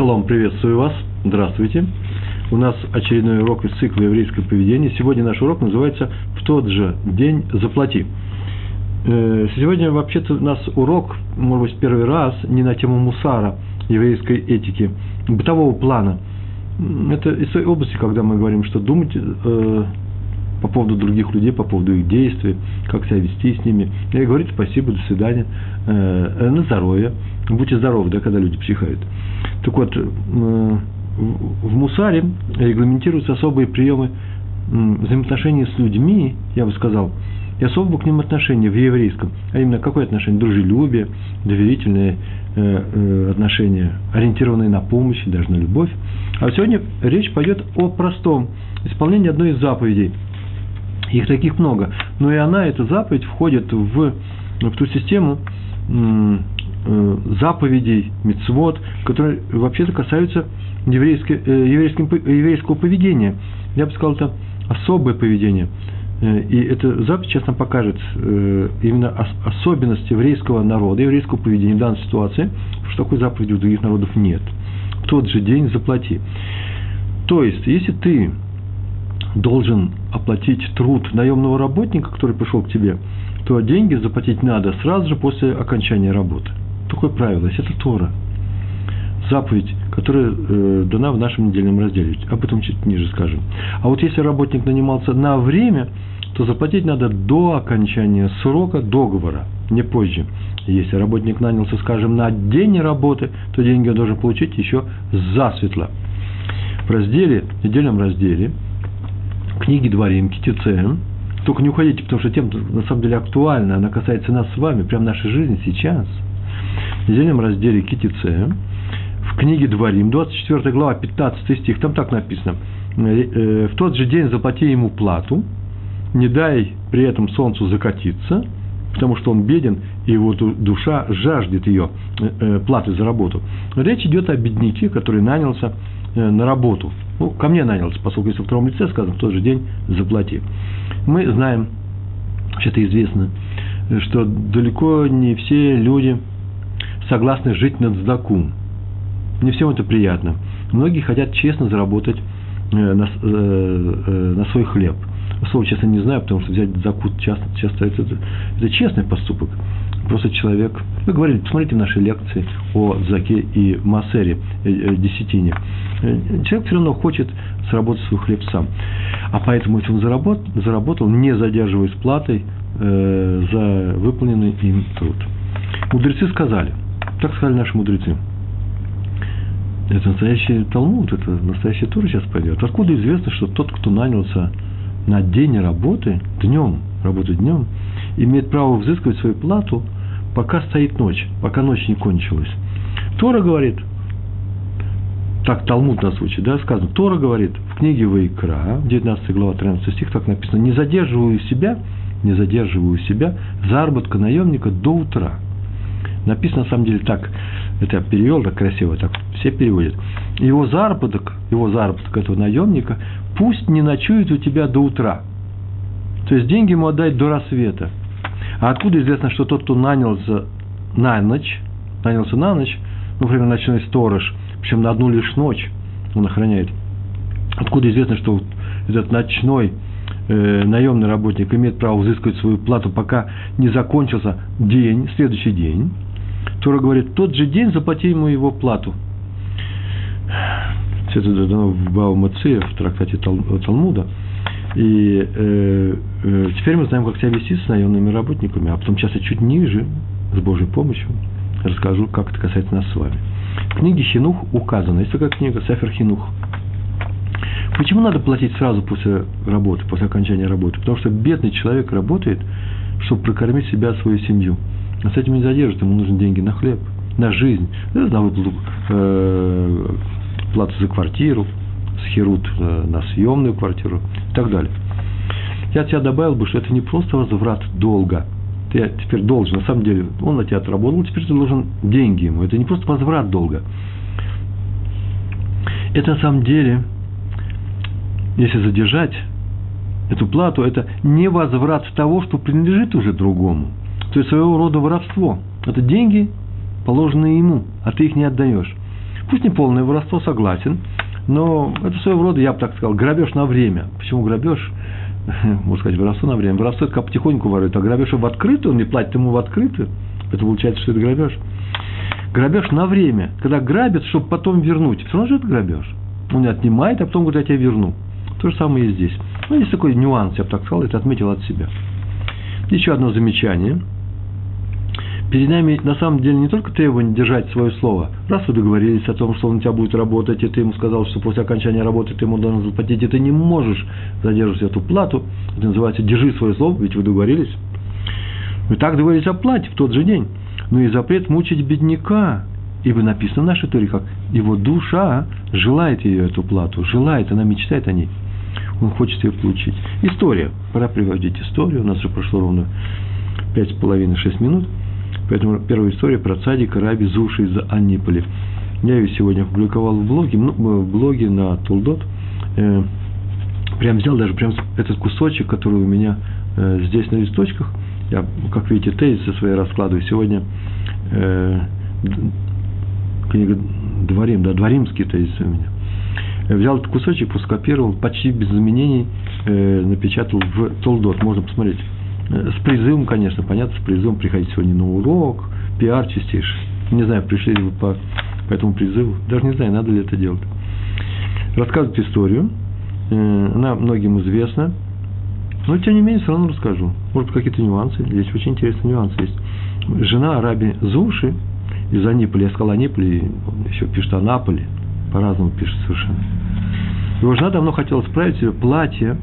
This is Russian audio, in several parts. Шалом, приветствую вас. Здравствуйте. У нас очередной урок из цикла «Еврейское поведение». Сегодня наш урок называется «В тот же день заплати». Сегодня вообще-то у нас урок, может быть, первый раз, не на тему мусара, еврейской этики, бытового плана. Это из той области, когда мы говорим, что думать по поводу других людей, по поводу их действий, как себя вести с ними. И говорить спасибо, до свидания, на здоровье. Будьте здоровы, да, когда люди психают. Так вот, в мусаре регламентируются особые приемы взаимоотношений с людьми, я бы сказал, и особо к ним отношения в еврейском. А именно, какое отношение? Дружелюбие, доверительные отношения, ориентированные на помощь, даже на любовь. А сегодня речь пойдет о простом исполнении одной из заповедей. Их таких много. Но и она, эта заповедь, входит в ту систему заповедей, мицвот, которые вообще-то касаются еврейского поведения. Я бы сказал, это особое поведение. И эта заповедь, честно, покажет именно особенность еврейского народа, еврейского поведения в данной ситуации, потому что такой заповеди у других народов нет. В тот же день заплати. То есть, если ты должен оплатить труд наемного работника, который пришел к тебе, то деньги заплатить надо сразу же после окончания работы. Такое правило. Это Тора. Заповедь, которая дана в нашем недельном разделе. Об этом чуть ниже скажем. А вот если работник нанимался на время, то заплатить надо до окончания срока договора, не позже. Если работник нанялся, скажем, на день работы, то деньги он должен получить еще засветло. В недельном разделе книги Дворим, Ки Теце. Только не уходите, потому что тема на самом деле актуальна, она касается нас с вами, прям нашей жизни сейчас. В недельном разделе Ки Теце, в книге Дворим, 24 глава, 15 стих, там так написано: «В тот же день заплати ему плату, не дай при этом солнцу закатиться, потому что он беден, и его душа жаждет ее платы за работу». Речь идет о бедняке, который нанялся на работу. Ну, ко мне нанялся, поскольку если в втором лице сказано, в тот же день заплати. Мы знаем, это известно, что далеко не все люди согласны жить на цдаку. Не всем это приятно. Многие хотят честно заработать на свой хлеб. Слово честно не знаю, потому что взять цдаку часто это честный поступок. Просто человек... Мы говорили, посмотрите наши лекции о цдаке и массере, десятине. Человек все равно хочет сработать свой хлеб сам. А поэтому, если он заработал, не задерживаясь платой за выполненный им труд. Мудрецы сказали, так сказали наши мудрецы. Это настоящий Талмуд, это настоящая Тора сейчас пойдет. Откуда известно, что тот, кто нанялся на день работы, днем, имеет право взыскивать свою плату, пока стоит ночь, пока ночь не кончилась. Тора говорит, так Талмуд нас учит, да, сказано, Тора говорит в книге Ваикра, 19 глава, 13 стих, так написано: не задерживаю себя, заработка наемника до утра. Написано, на самом деле, так, это я перевел так красиво, так все переводят. Его заработок этого наемника пусть не ночует у тебя до утра. То есть, деньги ему отдать до рассвета. А откуда известно, что тот, кто нанялся на ночь, например, ночной сторож, причем на одну лишь ночь он охраняет, откуда известно, что этот ночной наемный работник имеет право взыскивать свою плату, пока не закончился следующий день, Тора говорит, тот же день заплати ему его плату. Все это дано в Бава Меция, в трактате Талмуда. И теперь мы знаем, как себя вести с наемными работниками, а потом сейчас я чуть ниже, с Божьей помощью, расскажу, как это касается нас с вами. В книге Хинух указано, есть такая книга Софер Хинух. Почему надо платить сразу после работы, после окончания работы? Потому что бедный человек работает, чтобы прокормить себя, свою семью. А с этим не задержит, ему нужны деньги на хлеб, на жизнь, на выплату плату за квартиру, схерут на съемную квартиру и так далее. Я от тебя добавил бы, что это не просто возврат долга. Ты теперь должен, на самом деле, он на тебя отработал, теперь ты должен деньги ему. Это не просто возврат долга. Это на самом деле... Если задержать эту плату, это не возврат того, что принадлежит уже другому. То есть, своего рода воровство. Это деньги, положенные ему, а ты их не отдаешь. Пусть не полное воровство, согласен, но это своего рода, я бы так сказал, грабеж на время. Почему грабеж? Можно сказать, воровство на время. Воровство – это как потихоньку ворует, а грабеж в открытую, он не платит ему в открытую. Это получается, что это грабеж. Грабеж на время. Когда грабят, чтобы потом вернуть. Все равно же это грабеж. Он отнимает, а потом говорит, я тебя верну. То же самое и здесь. Ну, есть такой нюанс, я бы так сказал, это отметил от себя. Еще одно замечание. Перед нами, на самом деле, не только требование держать свое слово. Раз вы договорились о том, что он у тебя будет работать, и ты ему сказал, что после окончания работы ты ему должен заплатить, и ты не можешь задерживать эту плату. Это называется «держи свое слово», ведь вы договорились. Вы так договорились о плате в тот же день. Но и запрет мучить бедняка, ибо написано в нашей Торе, как его душа желает ее эту плату, желает, она мечтает о ней. Он хочет ее получить. История. Пора приводить историю. У нас уже прошло ровно 5,5-6 минут. Поэтому первая история про цадика Раби Зуши из Анниполя. Я ее сегодня опубликовал в блоге на Тулдот. Прям взял даже прям этот кусочек, который у меня здесь на листочках. Я, как видите, тезисы свои раскладываю. Сегодня книга Дворим, да, дворимские тезисы у меня. Я взял этот кусочек, поскопировал, почти без изменений напечатал в Толдот. Можно посмотреть. С призывом, конечно, понятно, с призывом приходить сегодня на урок, пиар чистейший. Не знаю, пришли ли вы по этому призыву. Даже не знаю, надо ли это делать. Рассказывать историю. Она многим известна. Но, тем не менее, все равно расскажу. Может, какие-то нюансы. Здесь очень интересные нюансы есть. Жена Раби Зуши из Аниполя. Я сказал Аниполя, еще пишет Анаполя. По-разному пишет совершенно. Его жена давно хотела справить себе платье,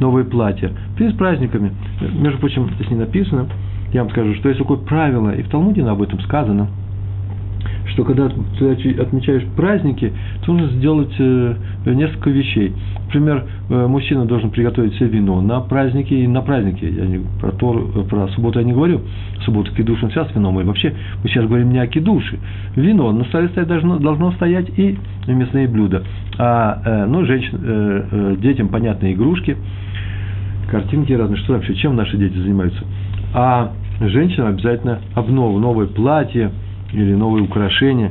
новое платье. В связи с праздниками. Между прочим, здесь не написано. Я вам скажу, что есть такое правило, и в Талмуде об этом сказано, что когда ты отмечаешь праздники, ты нужно сделать несколько вещей. Например, мужчина должен приготовить себе вино на праздники. И на праздники. Я не про субботу я не говорю. Субботу кидуш, он сейчас вино. Мы вообще мы сейчас говорим не о кидуше. Вино на столе стоять должно стоять и мясные блюда. А ну, детям понятные игрушки, картинки разные. Что вообще? Чем наши дети занимаются? А женщинам обязательно обнову, новое платье или новые украшения.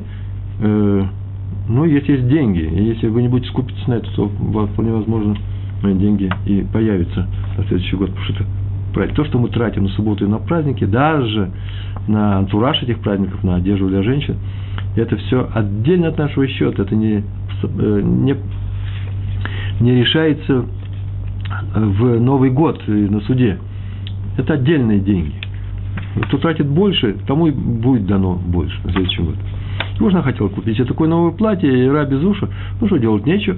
Ну, если есть деньги, если вы не будете скупиться на это, то вполне возможно деньги и появятся на следующий год. Потому что то, что мы тратим на субботу и на праздники, даже на антураж этих праздников, на одежду для женщин, это все отдельно от нашего счета. Это не решается в Новый год на суде. Это отдельные деньги. Кто тратит больше, тому и будет дано больше на следующем году. Его жена хотела купить себе такое новое платье, и Раби Зуша, ну что, делать нечего.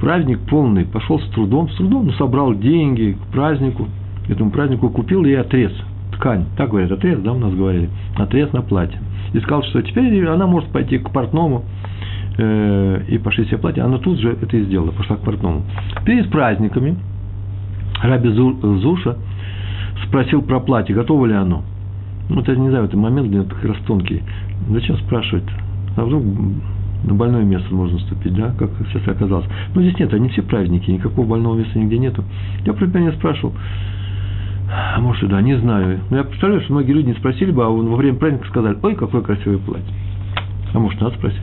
Праздник полный, пошел с трудом, но собрал деньги к празднику. Этому празднику купил и отрез, ткань. Так говорят, отрез, да, у нас говорили. Отрез на платье. И сказал, что теперь она может пойти к портному и пошить себе платье. Она тут же это и сделала, пошла к портному. Перед праздниками Раби Зуша спросил про платье, готово ли оно. Ну, это, не знаю, это момент для как раз тонкий. Зачем спрашивать-то? А вдруг на больное место можно вступить, да? Как сейчас оказалось. Ну, здесь нет, они все праздники, никакого больного места нигде нету. Я про меня спрашивал. А может, и да, не знаю. Но я представляю, что многие люди не спросили бы, а во время праздника сказали, ой, какое красивое платье. А может, надо спросить?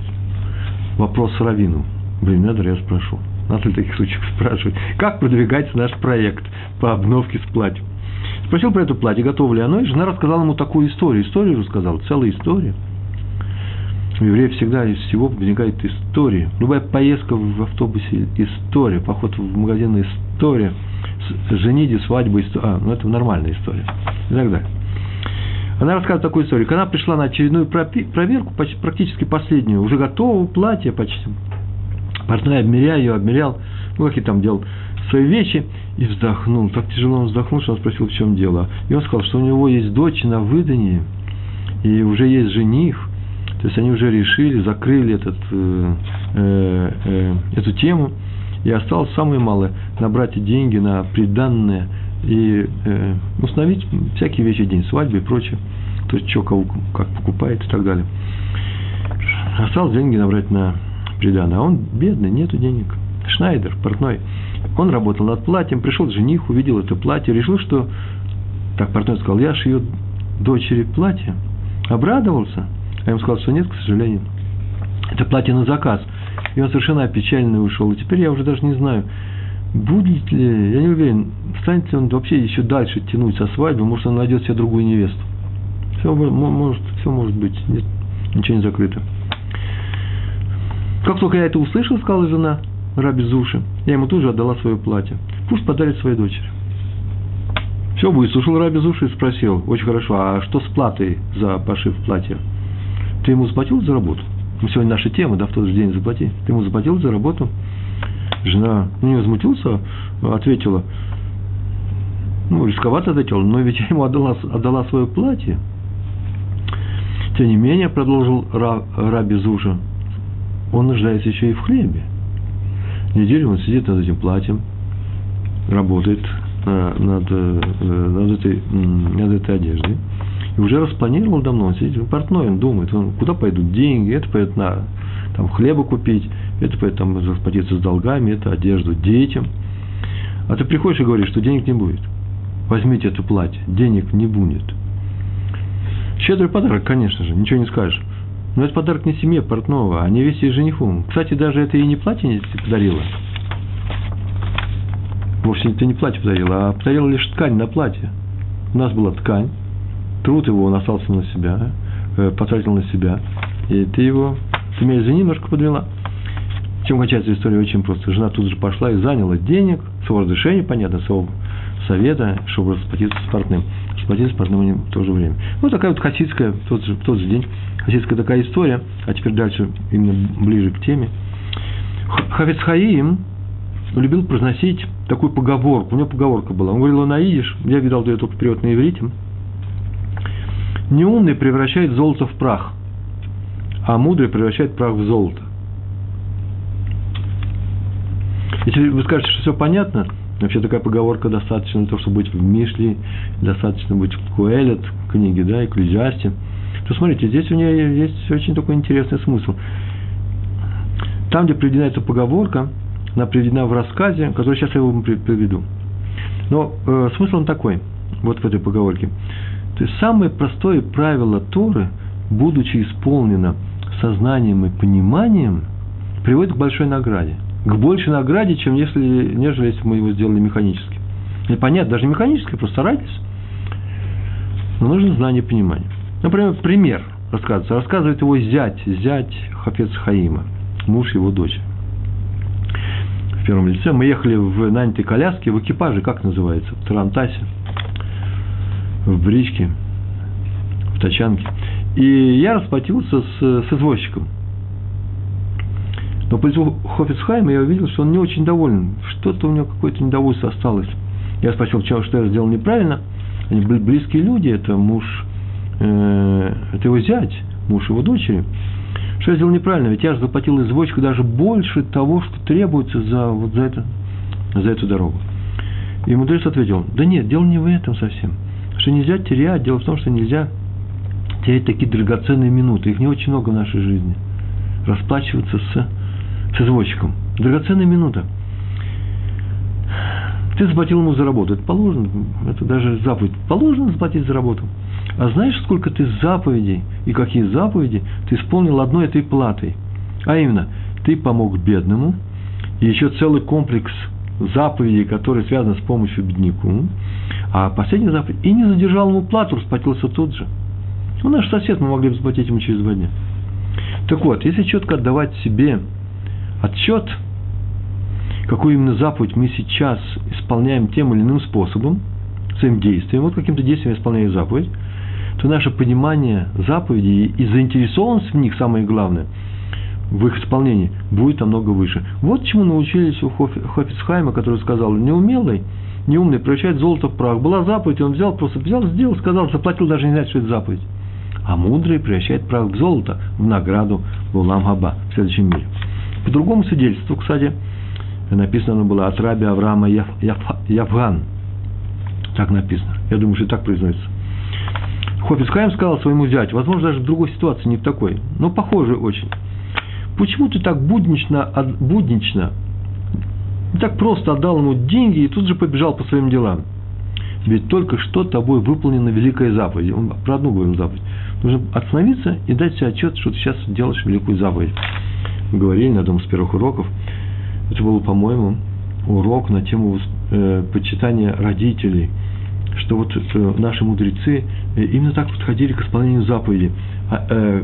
Вопрос с раввином. Блин, надо, я спрошу. Надо ли таких случаев спрашивать? Как продвигается наш проект по обновке с платьем? Спросил про это платье, готово ли оно, и жена рассказала ему такую историю. Историю рассказала, целая история. У евреев всегда из всего возникает история. Любая поездка в автобусе – история, поход в магазин – история, женитьба, свадьба – история. Ну, это нормальная история. И так далее. Она рассказывает такую историю. Когда она пришла на очередную проверку, практически последнюю, уже готового платья почти. Портной, обмерял, ну, какие там делал свои вещи, и вздохнул. Так тяжело он вздохнул, что он спросил, в чем дело. И он сказал, что у него есть дочь на выдании, и уже есть жених. То есть они уже решили, закрыли эту тему, и осталось самое малое – набрать деньги на приданное и установить всякие вещи, день свадьбы и прочее. То есть, что кого как покупает и так далее. Осталось деньги набрать на приданное. А он бедный, нету денег. Шнайдер, портной. Он работал над платьем, пришел жених, увидел это платье, решил, что... Так, портной сказал, я шью дочери платье. Обрадовался. А ему сказал, что нет, к сожалению. это платье на заказ. И он совершенно опечаленный ушел. И теперь я уже даже не знаю, будет ли, я не уверен, станет ли он вообще еще дальше тянуть со свадьбы, может, он найдет себе другую невесту. Все может быть, нет, ничего не закрыто. Как только я это услышал, сказала жена Раби Зуши, я ему тут же отдала свое платье. Пусть подарит своей дочери. Все, выслушал Раби Зуши и спросил, очень хорошо, а что с платой за пошив платья? Ты ему заплатил за работу? Сегодня наша тема, да, в тот же день заплати. Ты ему заплатил за работу? Жена не возмутилась, ответила, рисковато ответила, но ведь я ему отдала свое платье. Тем не менее, продолжил Раби Зуши, он нуждается еще и в хлебе. Неделю он сидит над этим платьем, работает над этой одеждой. И уже распланировал давно, он сидит, портной, он думает, куда пойдут деньги, это пойдет на хлеба купить, это пойдет расплатиться с долгами, это одежду детям. А ты приходишь и говоришь, что денег не будет. Возьмите это платье, денег не будет. Щедрый подарок, конечно же, ничего не скажешь. Но это подарок не семье портного, а невесте и жениху. Кстати, даже это и не платье подарила. Вовсе ты не платье подарила, а подарила лишь ткань на платье. У нас была ткань, труд его он остался на себя, потратил на себя, и ты меня, извини, немножко подвела. Чем кончается история очень просто. Жена тут же пошла и заняла денег, с его разрешения, понятно, с его совета, чтобы расплатиться с портным. Расплатиться с портным в то же время. Такая вот хасидская, в тот же день, хасидская такая история, а теперь дальше, именно ближе к теме. Хафец Хаим любил произносить такую поговорку, у него поговорка была. Он говорил, он наидишь, я видал ее только вперед на иврите. Неумный превращает золото в прах, а мудрый превращает прах в золото. Если вы скажете, что все понятно, вообще такая поговорка достаточно для того, чтобы быть в Мишле, достаточно быть в Коэлет, книге, да, Экклезиасте, то смотрите, здесь у нее есть очень такой интересный смысл. Там, где приведена эта поговорка, она приведена в рассказе, который сейчас я вам приведу. Но смысл он такой, вот в этой поговорке. То есть самое простое правило Торы, будучи исполнено сознанием и пониманием, приводит к большой награде. К большей награде, чем нежели если мы его сделали механически. И понятно, даже не механически, просто старайтесь. Но нужно знание и понимание. Например, пример рассказывается. Рассказывает его зять Хафец Хаима, муж его дочери. В первом лице мы ехали в нанятой коляске, в экипаже, как называется, в тарантасе, в бричке, в тачанке. И я расплатился с извозчиком. Но по лицу Хафец Хаима я увидел, что он не очень доволен. Что-то у него какое-то недовольство осталось. Я спросил, что я сделал неправильно. Они были близкие люди, это муж, это его зять, муж его дочери. Что я сделал неправильно? Ведь я же заплатил извозчику даже больше того, что требуется за эту дорогу. И мудрец ответил, да нет, дело не в этом совсем. Что нельзя терять, дело в том, что нельзя терять такие драгоценные минуты. Их не очень много в нашей жизни. Расплачиваться с извозчиком. Драгоценная минута. Ты заплатил ему за работу. Это положено. Это даже заповедь. Положено заплатить за работу. А знаешь, сколько ты заповедей и какие заповеди ты исполнил одной этой платой? А именно, ты помог бедному. И еще целый комплекс заповедей, которые связаны с помощью бедняку. А последняя заповедь. И не задержал ему плату, расплатился тут же. Он наш сосед, мы могли бы заплатить ему через 2 дня. Так вот, если четко отдавать себе отчет, какую именно заповедь мы сейчас исполняем тем или иным способом, своим действием, вот каким-то действием исполняем заповедь, то наше понимание заповедей и заинтересованность в них, самое главное, в их исполнении, будет намного выше. Вот чему научились у Хафец Хаима, который сказал, неумный превращает золото в прах. Была заповедь, он взял, сделал, сказал, заплатил, даже не знает, что это заповедь. А мудрый превращает прах в золото, в награду Улам Хаба, в следующем мире. По другому свидетельству, кстати, написано оно было от Рабби Авраама Яфган. Так написано. Я думаю, что и так произносится. Хафец Хаим сказал своему зятю, возможно, даже в другой ситуации, не в такой, но похожей очень. Почему ты так буднично, так просто отдал ему деньги и тут же побежал по своим делам? Ведь только что тобой выполнена великая заповедь. Мы про одну говорим заповедь. Нужно остановиться и дать себе отчет, что ты сейчас делаешь великую заповедь. Мы говорили на одном из первых уроков. Это был, по-моему, урок на тему почитания родителей. Что вот наши мудрецы именно так подходили к исполнению заповеди.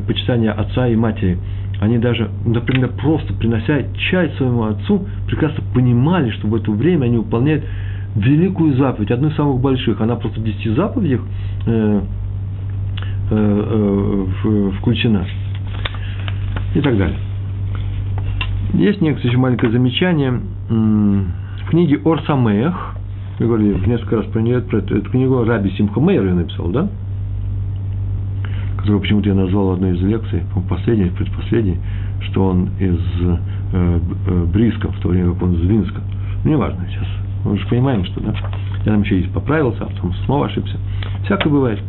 Почитания отца и матери. Они даже, например, просто принося чай своему отцу, прекрасно понимали, что в это время они выполняют великую заповедь, одну из самых больших. Она просто в 10 заповедях включена. И так далее. Есть некоторое еще маленькое замечание. В книге «Ор Самеах», я говорил, несколько раз про нее, про эту книгу Рабби Симха Меир я написал, да? Которую почему-то я назвал одной из лекций, последней, предпоследней, что он из Бриска, в то время как он из Винска. Ну, неважно сейчас. Мы же понимаем, что, да? Я там еще и поправился, а потом снова ошибся. Всякое бывает.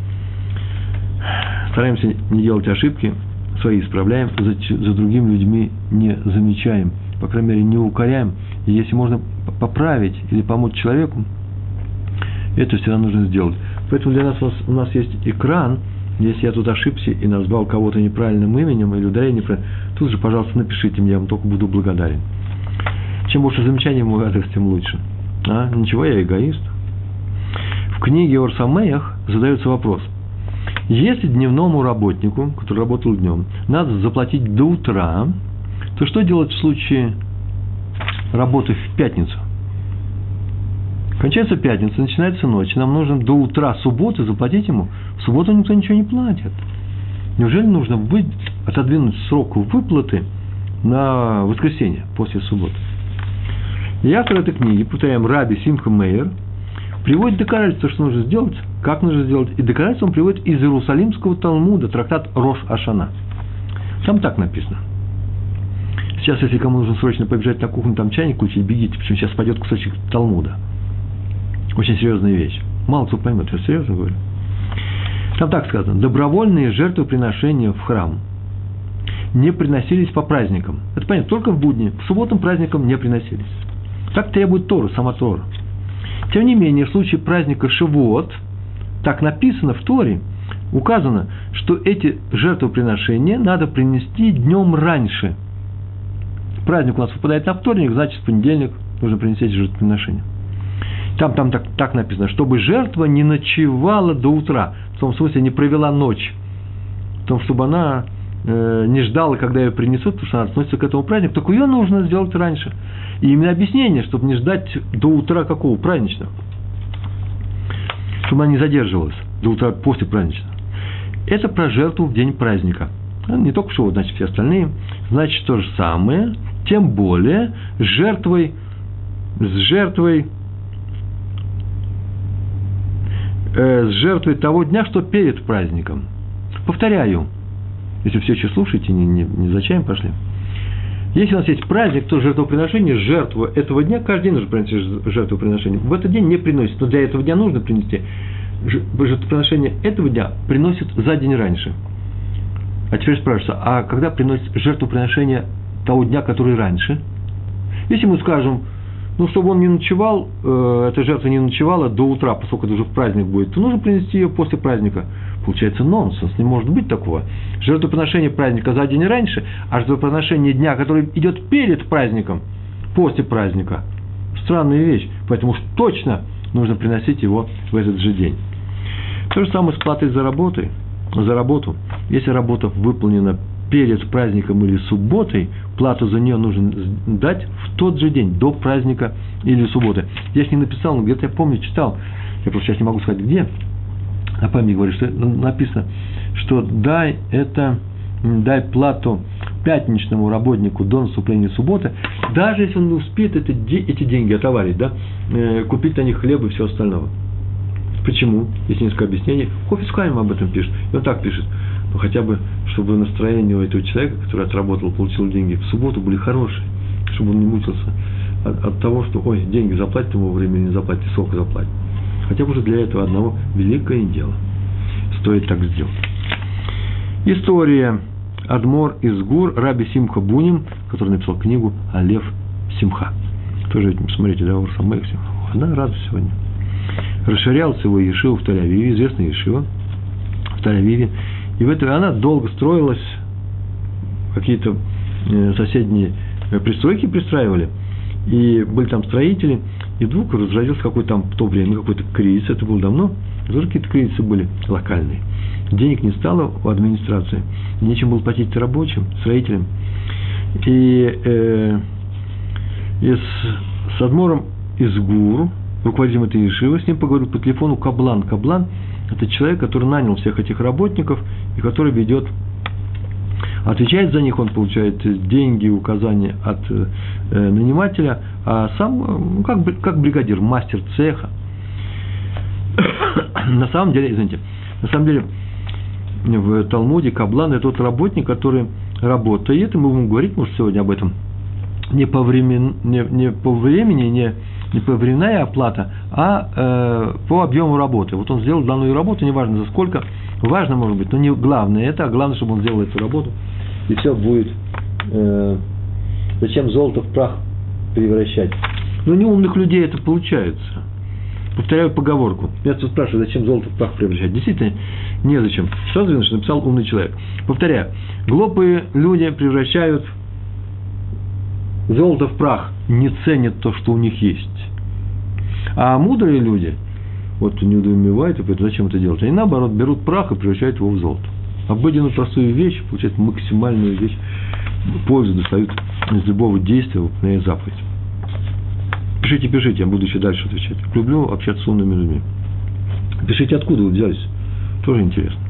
Стараемся не делать ошибки, свои исправляем, за другими людьми не замечаем, по крайней мере, не укоряем. И если можно поправить или помочь человеку, это всегда нужно сделать. Поэтому для нас у нас есть экран. Если я тут ошибся и назвал кого-то неправильным именем или ударил неправильно, тут же, пожалуйста, напишите мне, я вам только буду благодарен. Чем больше замечаний в мой адрес, тем лучше. А? Ничего, я эгоист. В книге «Ор Самеах» задается вопрос. Если дневному работнику, который работал днем, надо заплатить до утра, то что делать в случае работы в пятницу? Кончается пятница, начинается ночь. Нам нужно до утра субботы заплатить ему. В субботу никто ничего не платит. Неужели нужно отодвинуть срок выплаты на воскресенье после субботы? И автор этой книги, повторяем, Рабби Симха Меир, приводит доказательства, что нужно сделать, как нужно сделать. И доказательства он приводит из Иерусалимского Талмуда, трактат Рош Ашана. Там так написано. Сейчас, если кому нужно срочно побежать на кухню, там чайник включить, бегите, почему сейчас пойдет кусочек Талмуда. Очень серьезная вещь. Мало кто поймет, я серьезно говорю. Там так сказано. Добровольные жертвоприношения в храм не приносились по праздникам. Это понятно, только в будни. В субботам праздникам не приносились. Так требует Тора, сама Тора. Тем не менее, в случае праздника Шивот, так написано в Торе, указано, что эти жертвоприношения надо принести днем раньше. Праздник у нас выпадает на вторник, значит, в понедельник нужно принести эти жертвоприношения. Там так написано, чтобы жертва не ночевала до утра, в том смысле не провела ночь, в том, чтобы она не ждала, когда ее принесут, потому что она относится к этому празднику, так ее нужно сделать раньше. И именно объяснение, чтобы не ждать до утра какого праздничного, чтобы она не задерживалась до утра после праздничного. Это про жертву в день праздника. Не только что, значит, все остальные. Значит, то же самое, тем более с жертвой того дня, что перед праздником. Повторяю, если все еще слушаете, не за чаем пошли. Если у нас есть праздник, то жертвоприношение, жертва этого дня, каждый день нужно принести жертвоприношение. В этот день не приносит, но для этого дня нужно принести. Жертвоприношение этого дня приносит за день раньше. А теперь спрашивается, а когда приносит жертвоприношение того дня, который раньше? Если мы скажем, чтобы он не ночевал, эта жертва не ночевала до утра, поскольку это уже в праздник будет, то нужно принести ее после праздника. Получается нонсенс, не может быть такого. Жертвоприношение праздника за день раньше, а жертвоприношение дня, который идет перед праздником, после праздника. Странная вещь, поэтому уж точно нужно приносить его в этот же день. То же самое с платой за работу. Если работа выполнена перед праздником или субботой, плату за нее нужно дать в тот же день, до праздника или субботы. Я с ним написал, но где-то я помню, читал, я просто сейчас не могу сказать, где, а память говорит, что написано, что дай плату пятничному работнику до наступления субботы, даже если он не успеет эти деньги отоварить, да, купить на них хлеб и все остального. Почему? Есть несколько объяснений. Хафец Хаим об этом пишет, и он так пишет. Но хотя бы, чтобы настроение у этого человека, который отработал, получил деньги, в субботу были хорошие, чтобы он не мучился от того, что, деньги заплатят ему времени, не заплатят, и сколько заплатят. Хотя бы уже для этого одного великое дело. Стоит так сделать. История Адмор из Гур, Рабби Симха Буним, который написал книгу «Алев Симха». Тоже, смотрите, да, Ор Самеах Симха. Одна радость сегодня. расширялась его ешива в Тель-Авиве, известная ешива в Тель-Авиве. И в этой она долго строилась, какие-то соседние пристройки пристраивали, и были там строители, и вдруг разразился какой-то там в то время какой-то кризис, это было давно, какие-то кризисы были локальные. Денег не стало у администрации, нечем было платить рабочим, строителям. И с адмором из Гуру, руководителем этой ешивы, с ним поговорил по телефону Каблан. Каблан – это человек, который нанял всех этих работников и который ведет, отвечает за них, он получает деньги, указания от нанимателя, а сам, ну, как бригадир, мастер цеха. На самом деле, извините, в Талмуде Каблан – это тот работник, который работает, и мы будем говорить, может, сегодня об этом, не по времени, не по временная оплата, а по объему работы. Вот он сделал данную работу, неважно за сколько, важно, может быть, но не главное это, а главное, чтобы он сделал эту работу, и все будет. Зачем золото в прах превращать? Ну, не умных людей это получается. Повторяю поговорку. Я тут спрашиваю, зачем золото в прах превращать? Действительно, незачем. Сразу видно, что написал умный человек. Повторяю, глупые люди превращают золото в прах, не ценят то, что у них есть. А мудрые люди, вот недоумевают, зачем это делать, они наоборот берут прах и превращают его в золото. Обыденную простую вещь, получают максимальную вещь, пользу достают из любого действия, выполняя заповедь. Пишите, я буду еще дальше отвечать. Люблю общаться с умными людьми. Пишите, откуда вы взялись. Тоже интересно.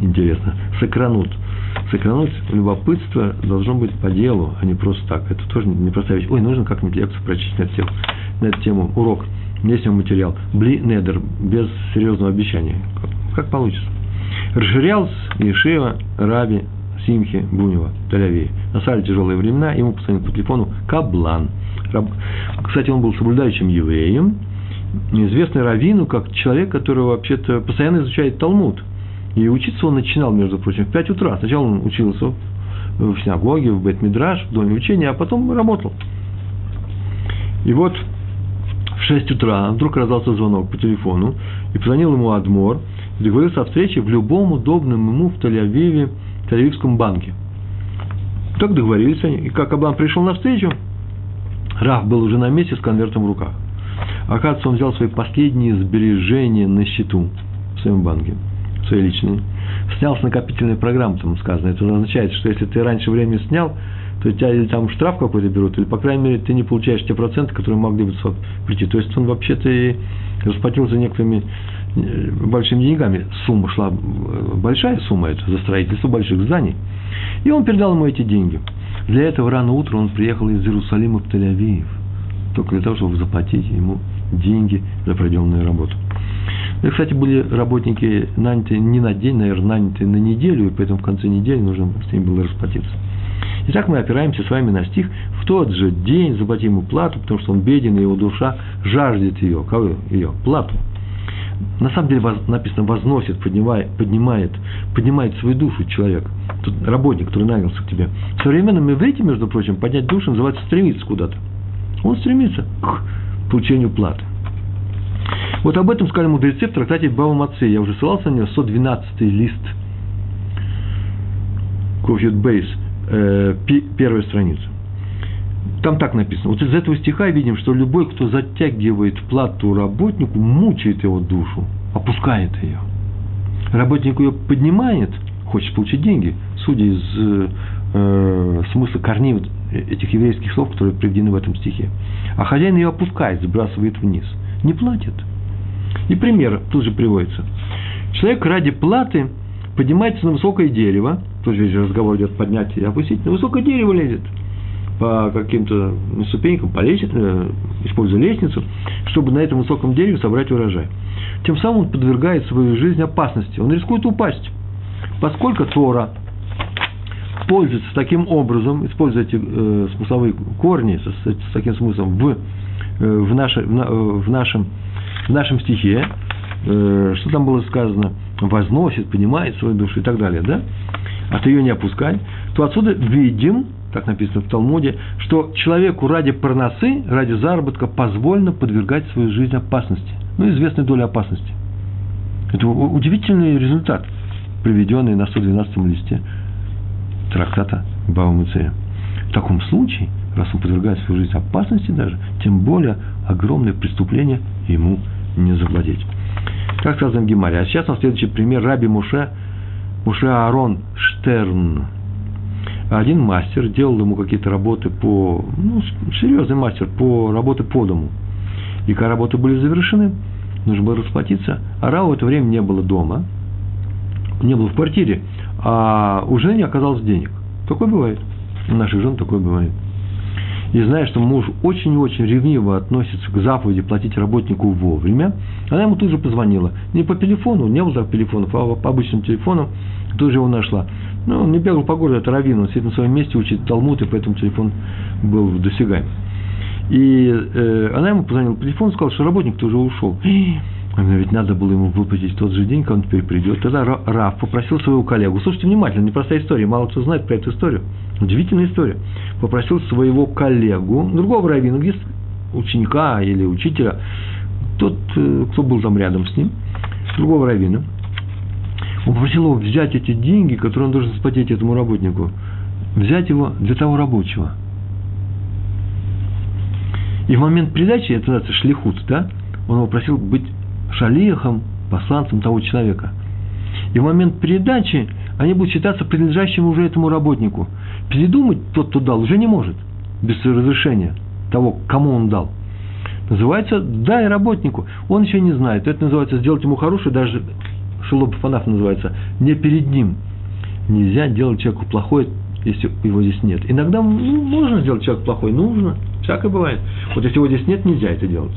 Интересно. Сокрануть любопытство должно быть по делу, а не просто так. Это тоже непростая вещь. Ой, нужно как-нибудь лекцию прочесть на эту тему. Урок. Есть у меня материал. Бли-недер. Без серьезного обещания. Как получится. Расширялся ешива Рабби Симхи Бунима в Тель-Авиве. Настали тяжелые времена. Ему позвонил по телефону Каблан. Кстати, он был соблюдающим евреем. Известный раввину как человек, который вообще-то постоянно изучает Талмуд. И учиться он начинал, между прочим, в 5 утра. Сначала он учился в синагоге, в бет-мидраш, в доме учения, а потом работал. И вот в 6 утра вдруг раздался звонок по телефону, и позвонил ему адмор, и договорился о встрече в любом удобном ему в Тель-Авиве, в Тель-Авивском банке. Так договорились они, и как Каблан пришел на встречу, Рав был уже на месте с конвертом в руках. Оказывается, он взял свои последние сбережения на счету в своем банке. Свои личные, снял с накопительной программы, там сказано. Это означает, что если ты раньше времени снял, то тебя или там штраф какой-то берут, или, по крайней мере, ты не получаешь те проценты, которые могли бы прийти. То есть он вообще-то и расплатился некоторыми большими деньгами. Сумма шла, большая сумма это за строительство больших зданий. И он передал ему эти деньги. Для этого рано утром он приехал из Иерусалима в Тель-Авив, только для того, чтобы заплатить ему деньги за проделанную работу. И, кстати, были работники наняты не на день, наверное, наняты на неделю, и поэтому в конце недели нужно с ними было расплатиться. Итак, мы опираемся с вами на стих «В тот же день заплати ему плату, потому что он беден, и его душа жаждет ее». Кого? Ее плату. На самом деле написано «возносит», «поднимает свою душу человек». Тут работник, который нанялся к тебе. В современном иврите, между прочим, поднять душу называется «стремиться куда-то». Он стремится к получению платы. Вот об этом сказали мудрецы в трактате Бава Меция. Я уже ссылался на него, 112-й лист. Кофьют Бейс, первая страница. Там так написано. Вот из этого стиха видим, что любой, кто затягивает плату работнику, мучает его душу, опускает ее. Работник ее поднимает, хочет получить деньги, судя из смысла корней этих еврейских слов, которые приведены в этом стихе. А хозяин ее опускает, сбрасывает вниз. Не платит. И пример тут же приводится. Человек ради платы поднимается на высокое дерево. Тут же разговор идет поднять и опустить. На высокое дерево лезет. По каким-то ступенькам полезет, используя лестницу, чтобы на этом высоком дереве собрать урожай. Тем самым он подвергает свою жизнь опасности. Он рискует упасть. Поскольку Тора пользуется таким образом, используя эти смысловые корни с таким смыслом в нашем стихе, что там было сказано, возносит, поднимает свою душу и так далее, да? А ты ее не опускай, то отсюда видим, так написано в Талмуде, что человеку ради парносы, ради заработка позволено подвергать свою жизнь опасности. Известной доле опасности. Это удивительный результат, приведенный на 112-м листе трактата Бава Меция. В таком случае, раз он подвергает свою жизнь опасности даже, тем более огромное преступление ему не завладеть. Как сказано в Гемаре. А сейчас у нас следующий пример. Рабби Моше Аарон Штерн. Один мастер делал ему какие-то работы по... серьезный мастер по работе по дому. И когда работы были завершены, нужно было расплатиться. А Рау в это время не было дома, не было в квартире, а у жены не оказалось денег. Такое бывает. У наших жен такое бывает. И зная, что муж очень и очень ревниво относится к заповеди платить работнику вовремя, она ему тут же позвонила. Не по телефону, не было телефонов, а по обычным телефонам. Тут же его нашла. Он не бегал по городу, это раввин, он сидит на своем месте, учит Талмуд, и поэтому телефон был досягаем. И она ему позвонила по телефону, сказала, что работник-то уже ушел. Она ведь надо было ему выплатить в тот же день, когда он теперь придет. Тогда Рав попросил своего коллегу, слушайте внимательно, непростая история, мало кто знает про эту историю, удивительная история. Попросил своего коллегу, другого раввина, где ученика или учителя, тот, кто был там рядом с ним, другого раввина, он попросил его взять эти деньги, которые он должен заплатить этому работнику, взять его для того рабочего. И в момент передачи, это называется шлихут, да, он его просил быть шалихом, посланцем того человека. И в момент передачи они будут считаться принадлежащими уже этому работнику. Передумать тот, кто дал, уже не может, без разрешения того, кому он дал. Называется «дай работнику». Он еще не знает. Это называется «сделать ему хорошее», даже шелопофанаф называется, не перед ним. Нельзя делать человеку плохое, если его здесь нет. Иногда можно сделать человеку плохой, нужно. Всякое бывает. Вот если его здесь нет, нельзя это делать.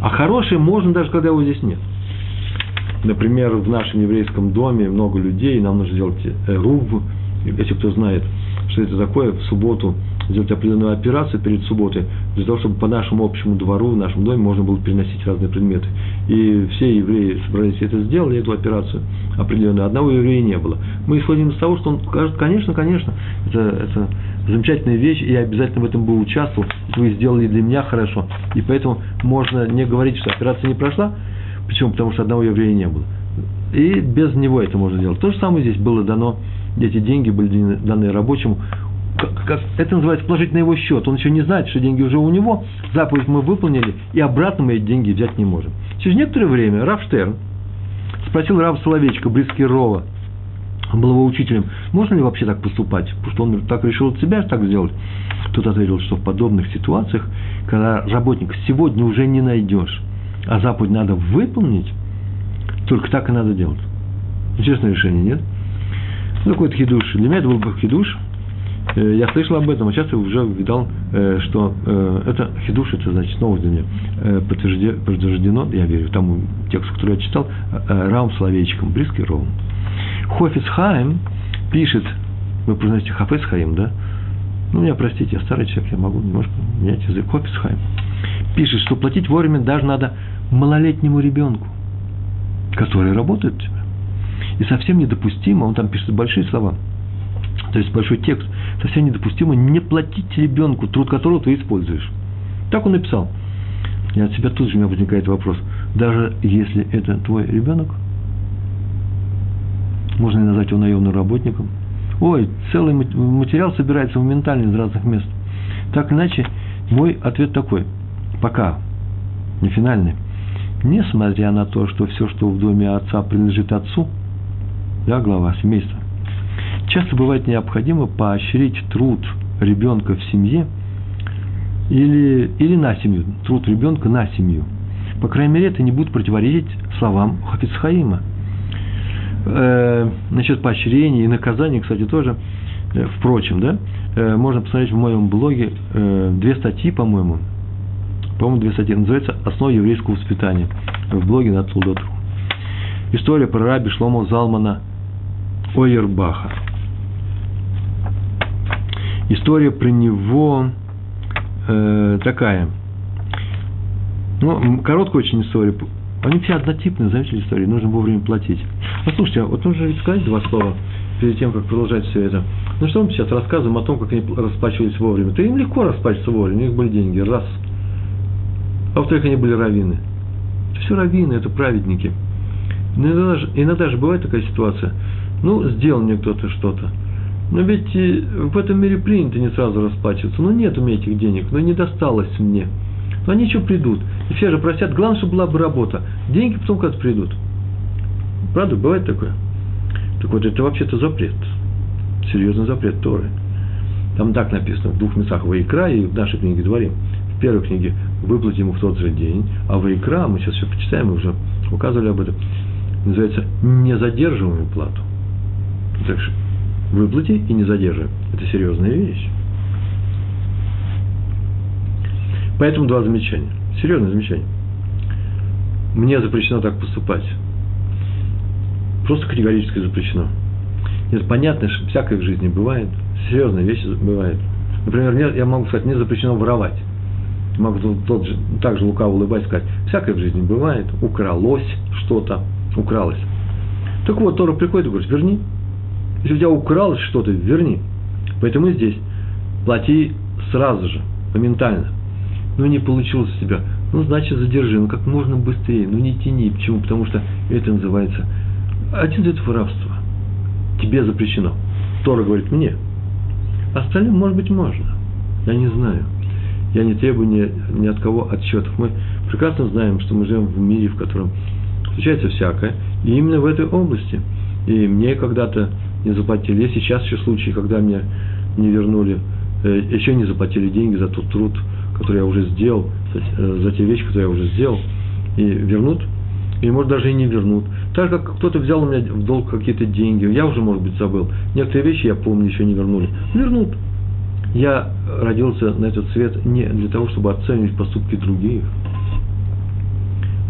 А хорошее можно даже, когда его здесь нет. Например, в нашем еврейском доме много людей, нам нужно делать рув. Если кто знает, что это такое, в субботу сделать определенную операцию перед субботой, для того, чтобы по нашему общему двору, в нашем доме можно было переносить разные предметы. И все евреи собрались и это сделали, эту операцию определенную. Одного еврея не было. Мы исходим из того, что он скажет, конечно, это замечательная вещь, и я обязательно в этом бы участвовал, вы сделали для меня хорошо. И поэтому можно не говорить, что операция не прошла. Почему? Потому что одного еврея не было. И без него это можно делать. То же самое здесь было дано, эти деньги были даны рабочему. Это называется положить на его счет. Он еще не знает, что деньги уже у него. Заповедь мы выполнили, и обратно мы эти деньги взять не можем. Через некоторое время Рав Штерн спросил Рава Соловейчика, Бриски Рова, он был его учителем, можно ли вообще так поступать? Потому что он так решил от себя так сделать. Тот ответил, что в подобных ситуациях, когда работника сегодня уже не найдешь, а заповедь надо выполнить, только так и надо делать. Честное решение, нет? Какой-то хидуш. Для меня это был бы хидуш. Я слышал об этом, а сейчас я уже видал, что это хидуш, это значит новость для меня, подтверждено, я верю, тому тексту, который я читал, Равом Соловейчиком, Бриской Ровом. Хафец Хаим пишет, вы произносите Хафец Хаим, да? Меня простите, я старый человек, я могу немножко менять язык. Хафец Хаим пишет, что платить вовремя даже надо малолетнему ребенку, который работает у тебя. И совсем недопустимо, он там пишет большие слова, то есть большой текст, совсем недопустимо не платить ребенку, труд которого ты используешь. Так он написал. И от себя тут же у меня возникает вопрос. Даже если это твой ребенок, можно ли назвать его наемным работником? Ой, целый материал собирается моментально из разных мест. Так иначе, мой ответ такой. Пока. Не финальный. Несмотря на то, что все, что в доме отца, принадлежит отцу, да, глава семейства, часто бывает необходимо поощрить труд ребенка в семье или на семью, труд ребенка на семью. По крайней мере, это не будет противоречить словам Хафец Хаима. Насчет поощрения и наказания, кстати, тоже, впрочем, да, можно посмотреть в моем блоге две статьи, по-моему, две статьи, называется «Основы еврейского воспитания» в блоге на Толдотру. История про Рабби Шломо Залмана Ойербаха. История про него такая. Короткая очень история. Они все однотипные, заметили истории, нужно вовремя платить. Послушайте, вот нужно ведь сказать два слова перед тем, как продолжать все это. Ну что мы сейчас рассказываем о том, как они расплачивались вовремя? Да им легко расплачиваться вовремя, у них были деньги, раз. А во-вторых, они были раввины. Все раввины, это праведники. Иногда же бывает такая ситуация. Ну, сделал мне кто-то что-то. Но ведь в этом мире принято не сразу расплачиваться. Ну, нет у меня этих денег, ну, не досталось мне. Но они еще придут. И все же просят, главное, чтобы была бы работа. Деньги потом как-то придут. Правда, бывает такое? Так вот, это вообще-то запрет. Серьезный запрет Торы. Там так написано в двух местах: Ваикра и в нашей книге Дворим. В первой книге выплати ему в тот же день, а Ваикра, мы сейчас все почитаем, мы уже указывали об этом, называется незадерживаемую плату. Так что выплати и не задерживай. Это серьезная вещь. Поэтому два замечания. Серьезное замечание. Мне запрещено так поступать. Просто категорически запрещено. Нет, понятно, что всякое в жизни бывает. Серьезные вещи бывают. Например, я могу сказать, мне запрещено воровать. Могу также лукаво улыбаясь сказать, всякое в жизни бывает. Укралось что-то. Укралось. Так вот, Тора приходит и говорит, верни. Если у тебя укралось что-то, верни. Поэтому и здесь. Плати сразу же, моментально. Ну, не получилось у тебя. Ну, значит, задержи. Ну, как можно быстрее. Ну, не тяни. Почему? Потому что это называется... Один из этого рабства. Тебе запрещено. Тора говорит мне. Остальным, может быть, можно. Я не знаю. Я не требую ни от кого отчетов. Мы прекрасно знаем, что мы живем в мире, в котором случается всякое. И именно в этой области. И мне когда-то не заплатили. Есть сейчас еще случаи, когда мне не вернули, еще не заплатили деньги за тот труд, который я уже сделал, за те вещи, которые я уже сделал, и вернут, или, может, даже и не вернут. Так же, как кто-то взял у меня в долг какие-то деньги, я уже, может быть, забыл. Некоторые вещи, я помню, еще не вернули. Вернут. Я родился на этот свет не для того, чтобы оценивать поступки других,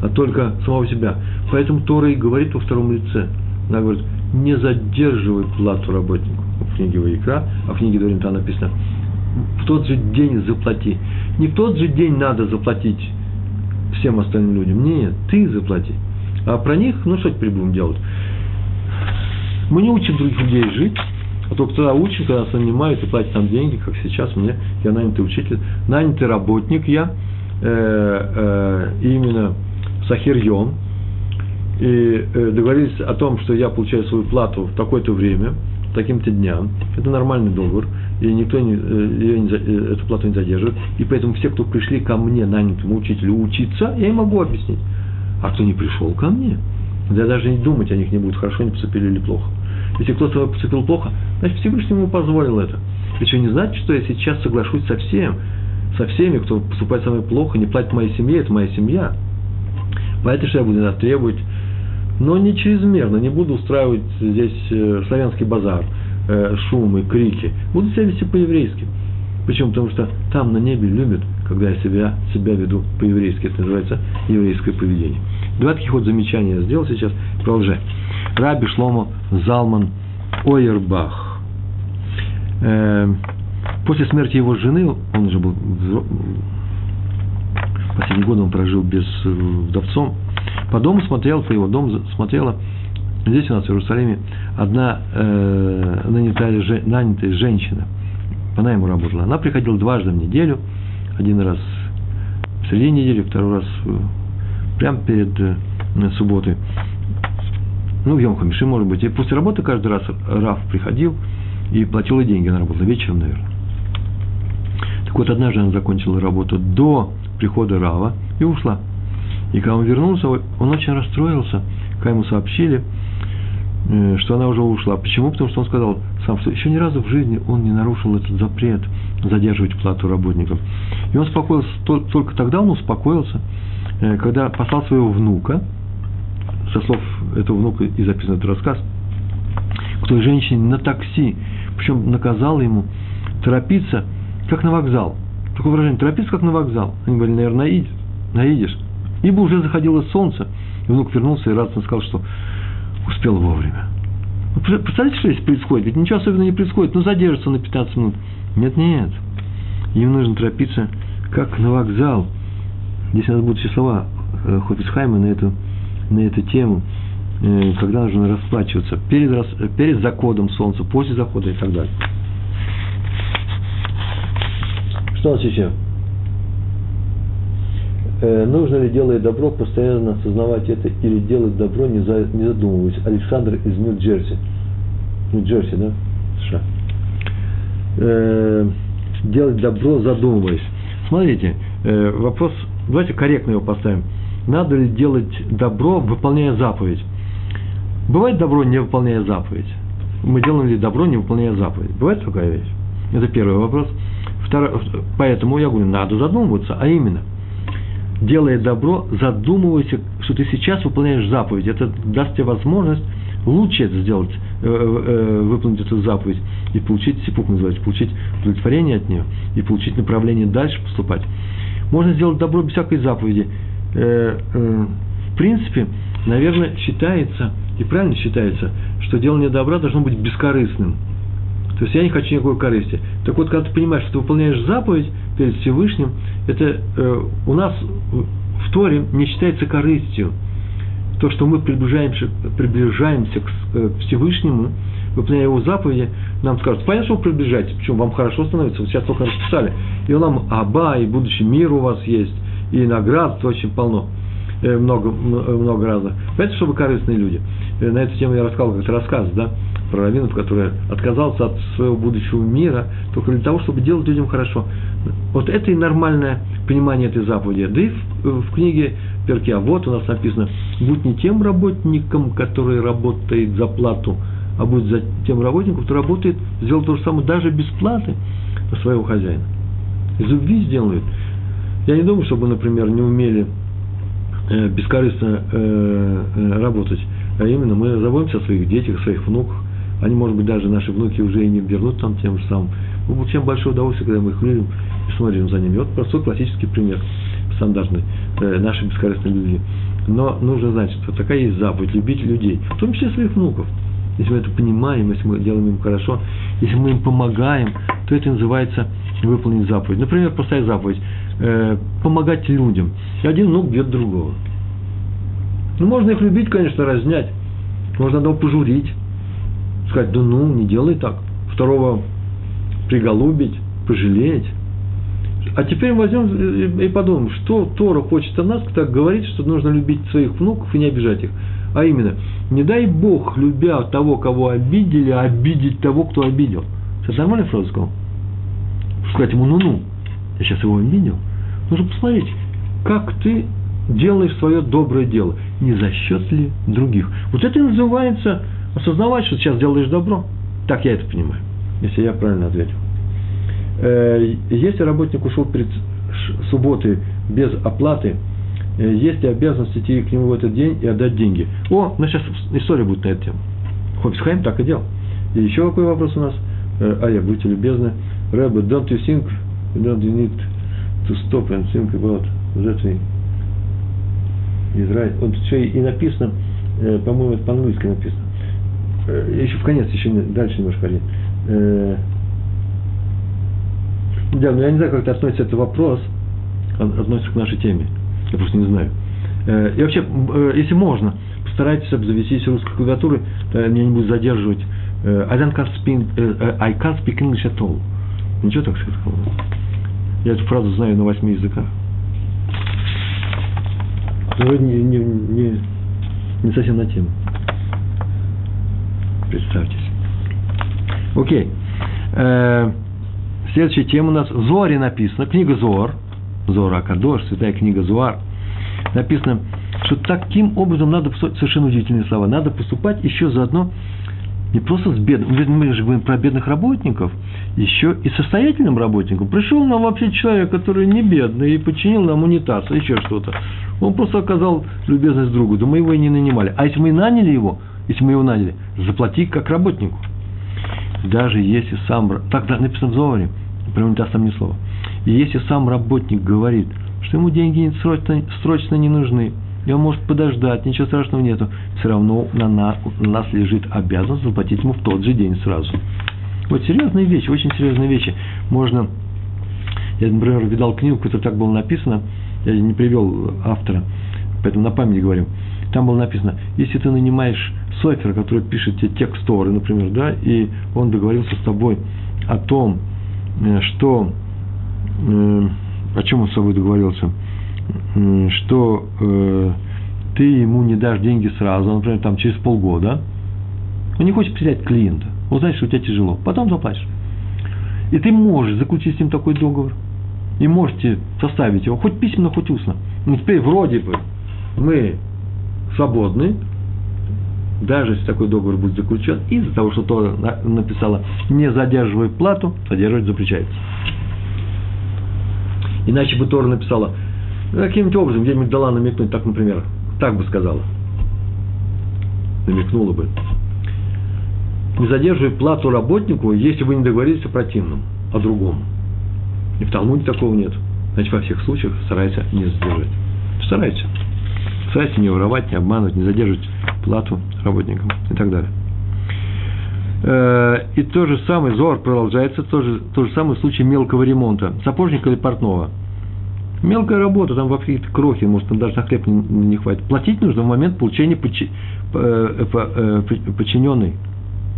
а только самого себя. Поэтому Тора и говорит во втором лице. Она говорит, не задерживай плату работнику. В книге Ваикра, а в книге Дворим там написано, в тот же день заплати. Не в тот же день надо заплатить всем остальным людям. Нет, ты заплати. А про них, ну что теперь будем делать? Мы не учим других людей жить, а только тогда учим, когда нас нанимают и платят нам деньги, как сейчас мне. Я нанятый учитель, нанятый работник я, именно сахирьем. И договорились о том, что я получаю свою плату в такое-то время, таким-то дням. Это нормальный договор, и никто эту плату не задерживает. И поэтому все, кто пришли ко мне, нанятому учителю, учиться, я им могу объяснить. А кто не пришел ко мне, я даже не думать о них не буду, хорошо они поступили или плохо. Если кто-то поступил плохо, значит, Всевышний ему позволил это. И что, не значит, что я сейчас соглашусь со всеми, кто поступает со мной плохо, не платит моей семье, это моя семья. Поэтому что я буду требовать, но не чрезмерно, не буду устраивать здесь славянский базар, шумы, крики. Буду себя вести по-еврейски. Почему? Потому что там на небе любят, когда я себя веду по-еврейски. Это называется еврейское поведение. Два таких вот замечания я сделал сейчас. Продолжаем. Рабби Шломо Залман Ойербах. После смерти его жены, он уже был последние годы он прожил без вдовцом, по его дому смотрела, здесь у нас в Иерусалиме, одна нанятая женщина. Она ему работала. Она приходила дважды в неделю. Один раз в середине недели, второй раз прямо перед субботой. Ну, в Йом-Хамиши, может быть. И после работы каждый раз Рав приходил и платил ей деньги. Она работала вечером, наверное. Так вот, однажды она закончила работу до прихода Рава и ушла. И когда он вернулся, он очень расстроился, когда ему сообщили, что она уже ушла. Почему? Потому что он сказал сам, что еще ни разу в жизни он не нарушил этот запрет задерживать плату работникам. И он успокоился, только тогда он успокоился, когда послал своего внука, со слов этого внука и записан этот рассказ, к той женщине на такси, причем наказал ему торопиться, как на вокзал. Такое выражение, торопиться, как на вокзал. Они говорили, наверное, наедешь. Ибо уже заходило солнце, и внук вернулся и радостно сказал, что успел вовремя. Представляете, что здесь происходит? Ведь ничего особенного не происходит. Ну, задержится на 15 минут. Нет. Им нужно торопиться, как на вокзал. Здесь у нас будут еще слова Хафец Хаима на эту тему. когда нужно расплачиваться перед заходом солнца, после захода и так далее. Что у нас еще? Нужно ли, делая добро, постоянно осознавать это, или делать добро, не задумываясь? Александр из Нью-Джерси. Нью-Джерси, да? США. Делать добро, задумываясь. Смотрите, вопрос, давайте корректно его поставим. Надо ли делать добро, выполняя заповедь? Бывает добро, не выполняя заповедь? Мы делаем ли добро, не выполняя заповедь? Бывает такая вещь? Это первый вопрос. Поэтому я говорю, надо задумываться, а именно, делая добро, задумывайся, что ты сейчас выполняешь заповедь. Это даст тебе возможность лучше это сделать, выполнить эту заповедь и получить сипук, называется, получить удовлетворение от нее и получить направление дальше поступать. Можно сделать добро без всякой заповеди. В принципе, наверное, считается, и правильно считается, что делание добра должно быть бескорыстным. То есть я не хочу никакой корысти. Так вот, когда ты понимаешь, что ты выполняешь заповедь перед Всевышним, это у нас в Торе не считается корыстью. То, что мы приближаемся к Всевышнему, выполняя его заповеди, нам скажут, понятно, что вы приближаетесь, почему вам хорошо становится, вы сейчас только расписали. И он нам Аба, и будущий мир у вас есть, и наград очень полно, много разных. Понятно, что вы корыстные люди. На эту тему я рассказывал как-то рассказ, да? Про раввинов, который отказался от своего будущего мира только для того, чтобы делать людям хорошо. Вот это и нормальное понимание этой заповеди. Да и в книге Перки, а вот у нас написано: «Будь не тем работником, который работает за плату, а будь за тем работником, кто работает, сделал то же самое даже без платы своего хозяина». Из любви сделают. Я не думаю, чтобы, например, не умели бескорыстно работать, а именно мы заботимся о своих детях, о своих внуках. Они, может быть, даже наши внуки уже и не вернут там тем же самым. Мы получаем большое удовольствие, когда мы их любим и смотрим за ними. Вот простой классический пример, стандартный, нашей бескорыстной любви. Но нужно знать, что такая есть заповедь, любить людей, в том числе своих внуков. Если мы это понимаем, если мы делаем им хорошо, если мы им помогаем, то это называется выполнить заповедь. Например, простая заповедь. Помогать людям. И один внук бьет другого. Ну, можно их любить, конечно, разнять. Можно одного пожурить. Сказать, да ну, не делай так. Второго приголубить, пожалеть. А теперь возьмем и подумаем, что Тора хочет о нас, так говорит, что нужно любить своих внуков и не обижать их. А именно, не дай Бог, любя того, кого обидели, обидеть того, кто обидел. Это нормальная фраза сказала? Сказать ему ну-ну, я сейчас его обидел. Нужно посмотреть, как ты делаешь свое доброе дело, не за счет ли других. Вот это и называется осознавать, что сейчас делаешь добро. Так я это понимаю, если я правильно ответил. Если работник ушел перед субботой без оплаты, есть ли обязанность идти к нему в этот день и отдать деньги? О, ну сейчас история будет на эту тему. Хафец Хаим так и делал. И еще какой вопрос у нас? Ая, будьте любезны. Рэбби, don't you think, don't you need to stop and think about that way? Израиль. Вот все и написано, по-моему, это по-английски написано. Еще в конец, еще дальше немножко один. Да, но я не знаю, как это относится этот вопрос, относится к нашей теме. Я просто не знаю. И вообще, если можно, постарайтесь обзавестись русской клавиатурой, меня не будет задерживать. I can't speak English at all. Ничего так сказать. Я эту фразу знаю на 8 языках. Но вы не совсем на тему. Представьтесь. Окей. Следующая тема у нас в Зоре написана, книга Зоар, Зоар Акадош, святая книга Зоар. Написано, что таким образом надо поступать, совершенно удивительные слова, надо поступать еще заодно не просто с бедным, мы же говорим про бедных работников, еще и состоятельным работником. Пришел нам вообще человек, который не бедный, и подчинил нам унитаз, еще что-то. Он просто оказал любезность другу, да мы его и не нанимали. А если мы наняли его, заплати как работнику. Даже если сам... Так написано в Зоаре, прям не даст там ни слова. И если сам работник говорит, что ему деньги срочно не нужны, и он может подождать, ничего страшного нету, все равно на нас лежит обязанность заплатить ему в тот же день сразу. Вот серьезные вещи, очень серьезные вещи. Можно... Я, например, видал книгу, которая так было написано, я не привел автора, поэтому на память говорю. Там было написано, если ты нанимаешь софера, который пишет тебе текст Торы, например, да, и он договорился с тобой о том, что, о чем он с тобой договорился, что ты ему не дашь деньги сразу, например, там, через полгода, он не хочет потерять клиента, он знает, что у тебя тяжело, потом заплатишь. И ты можешь заключить с ним такой договор, и можете составить его, хоть письменно, хоть устно. Но теперь вроде бы мы свободны, даже если такой договор будет заключен, из-за того, что Тора написала «не задерживай плату», задерживать запрещается. Иначе бы Тора написала каким-нибудь образом, где-нибудь дала намекнуть, так, например, так бы сказала, намекнула бы. Не задерживай плату работнику, если вы не договорились о противном, о другом. И в Талмуде такого нет. Значит, во всех случаях старайся не задержать. Старайся. Старайся не воровать, не обманывать, не задерживать плату работникам и так далее. И то же самое, зор продолжается, то же самое в случае мелкого ремонта. Сапожника или портного. Мелкая работа, там вообще крохи, может, там даже на хлеб не хватит. Платить нужно в момент получения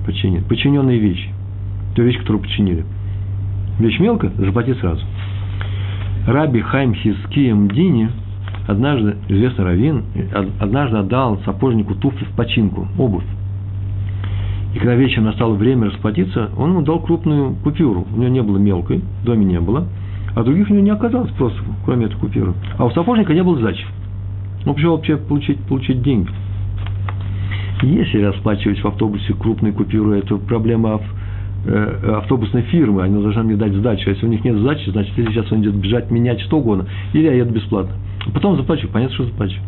подчиненной вещи. Ту вещь, которую подчинили. Вещь мелкая, заплати сразу. Рабби Хаим Хизкия Медини, однажды, известный раввин, однажды отдал сапожнику туфли в починку, обувь. И когда вечером настало время расплатиться, он ему дал крупную купюру. У него не было мелкой, в доме не было, а других у него не оказалось просто, кроме этой купюры. А у сапожника не было сдачи. Он пришел вообще получить деньги. Если расплачивать в автобусе крупные купюры, это проблема автобусной фирмы, они должны мне дать сдачу. Если у них нет сдачи, значит, сейчас он идет бежать, менять что угодно, или я еду бесплатно. Потом заплачу, понятно, что заплачу.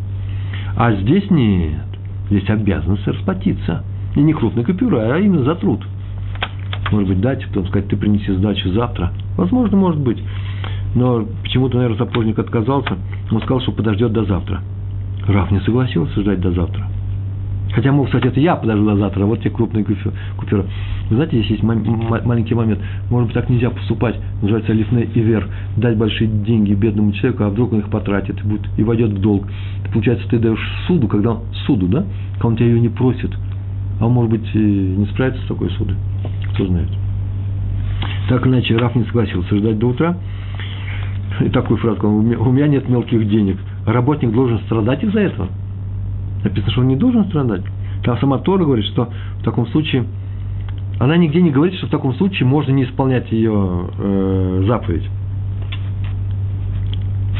А здесь нет. Здесь обязанность расплатиться. И не крупная купюра, а именно за труд. Может быть, дать, потом сказать, ты принеси сдачу завтра. Возможно, может быть. Но почему-то, наверное, сапожник отказался. Он сказал, что подождет до завтра. Рав не согласился ждать до завтра. Хотя мог сказать, это я подожду до завтра, а вот те крупные купюры. Вы знаете, здесь есть маленький момент. Может быть, так нельзя поступать. Называется лифней ивер. Дать большие деньги бедному человеку, а вдруг он их потратит и войдет в долг. Получается, ты даешь суду, когда он тебя ее не просит. А он, может быть, не справится с такой судой. Кто знает. Так иначе, Раф не согласился ждать до утра. И такую фразу: у меня нет мелких денег. А работник должен страдать из-за этого. Написано, что он не должен страдать. Там сама Тора говорит, что в таком случае... Она нигде не говорит, что в таком случае можно не исполнять ее заповедь.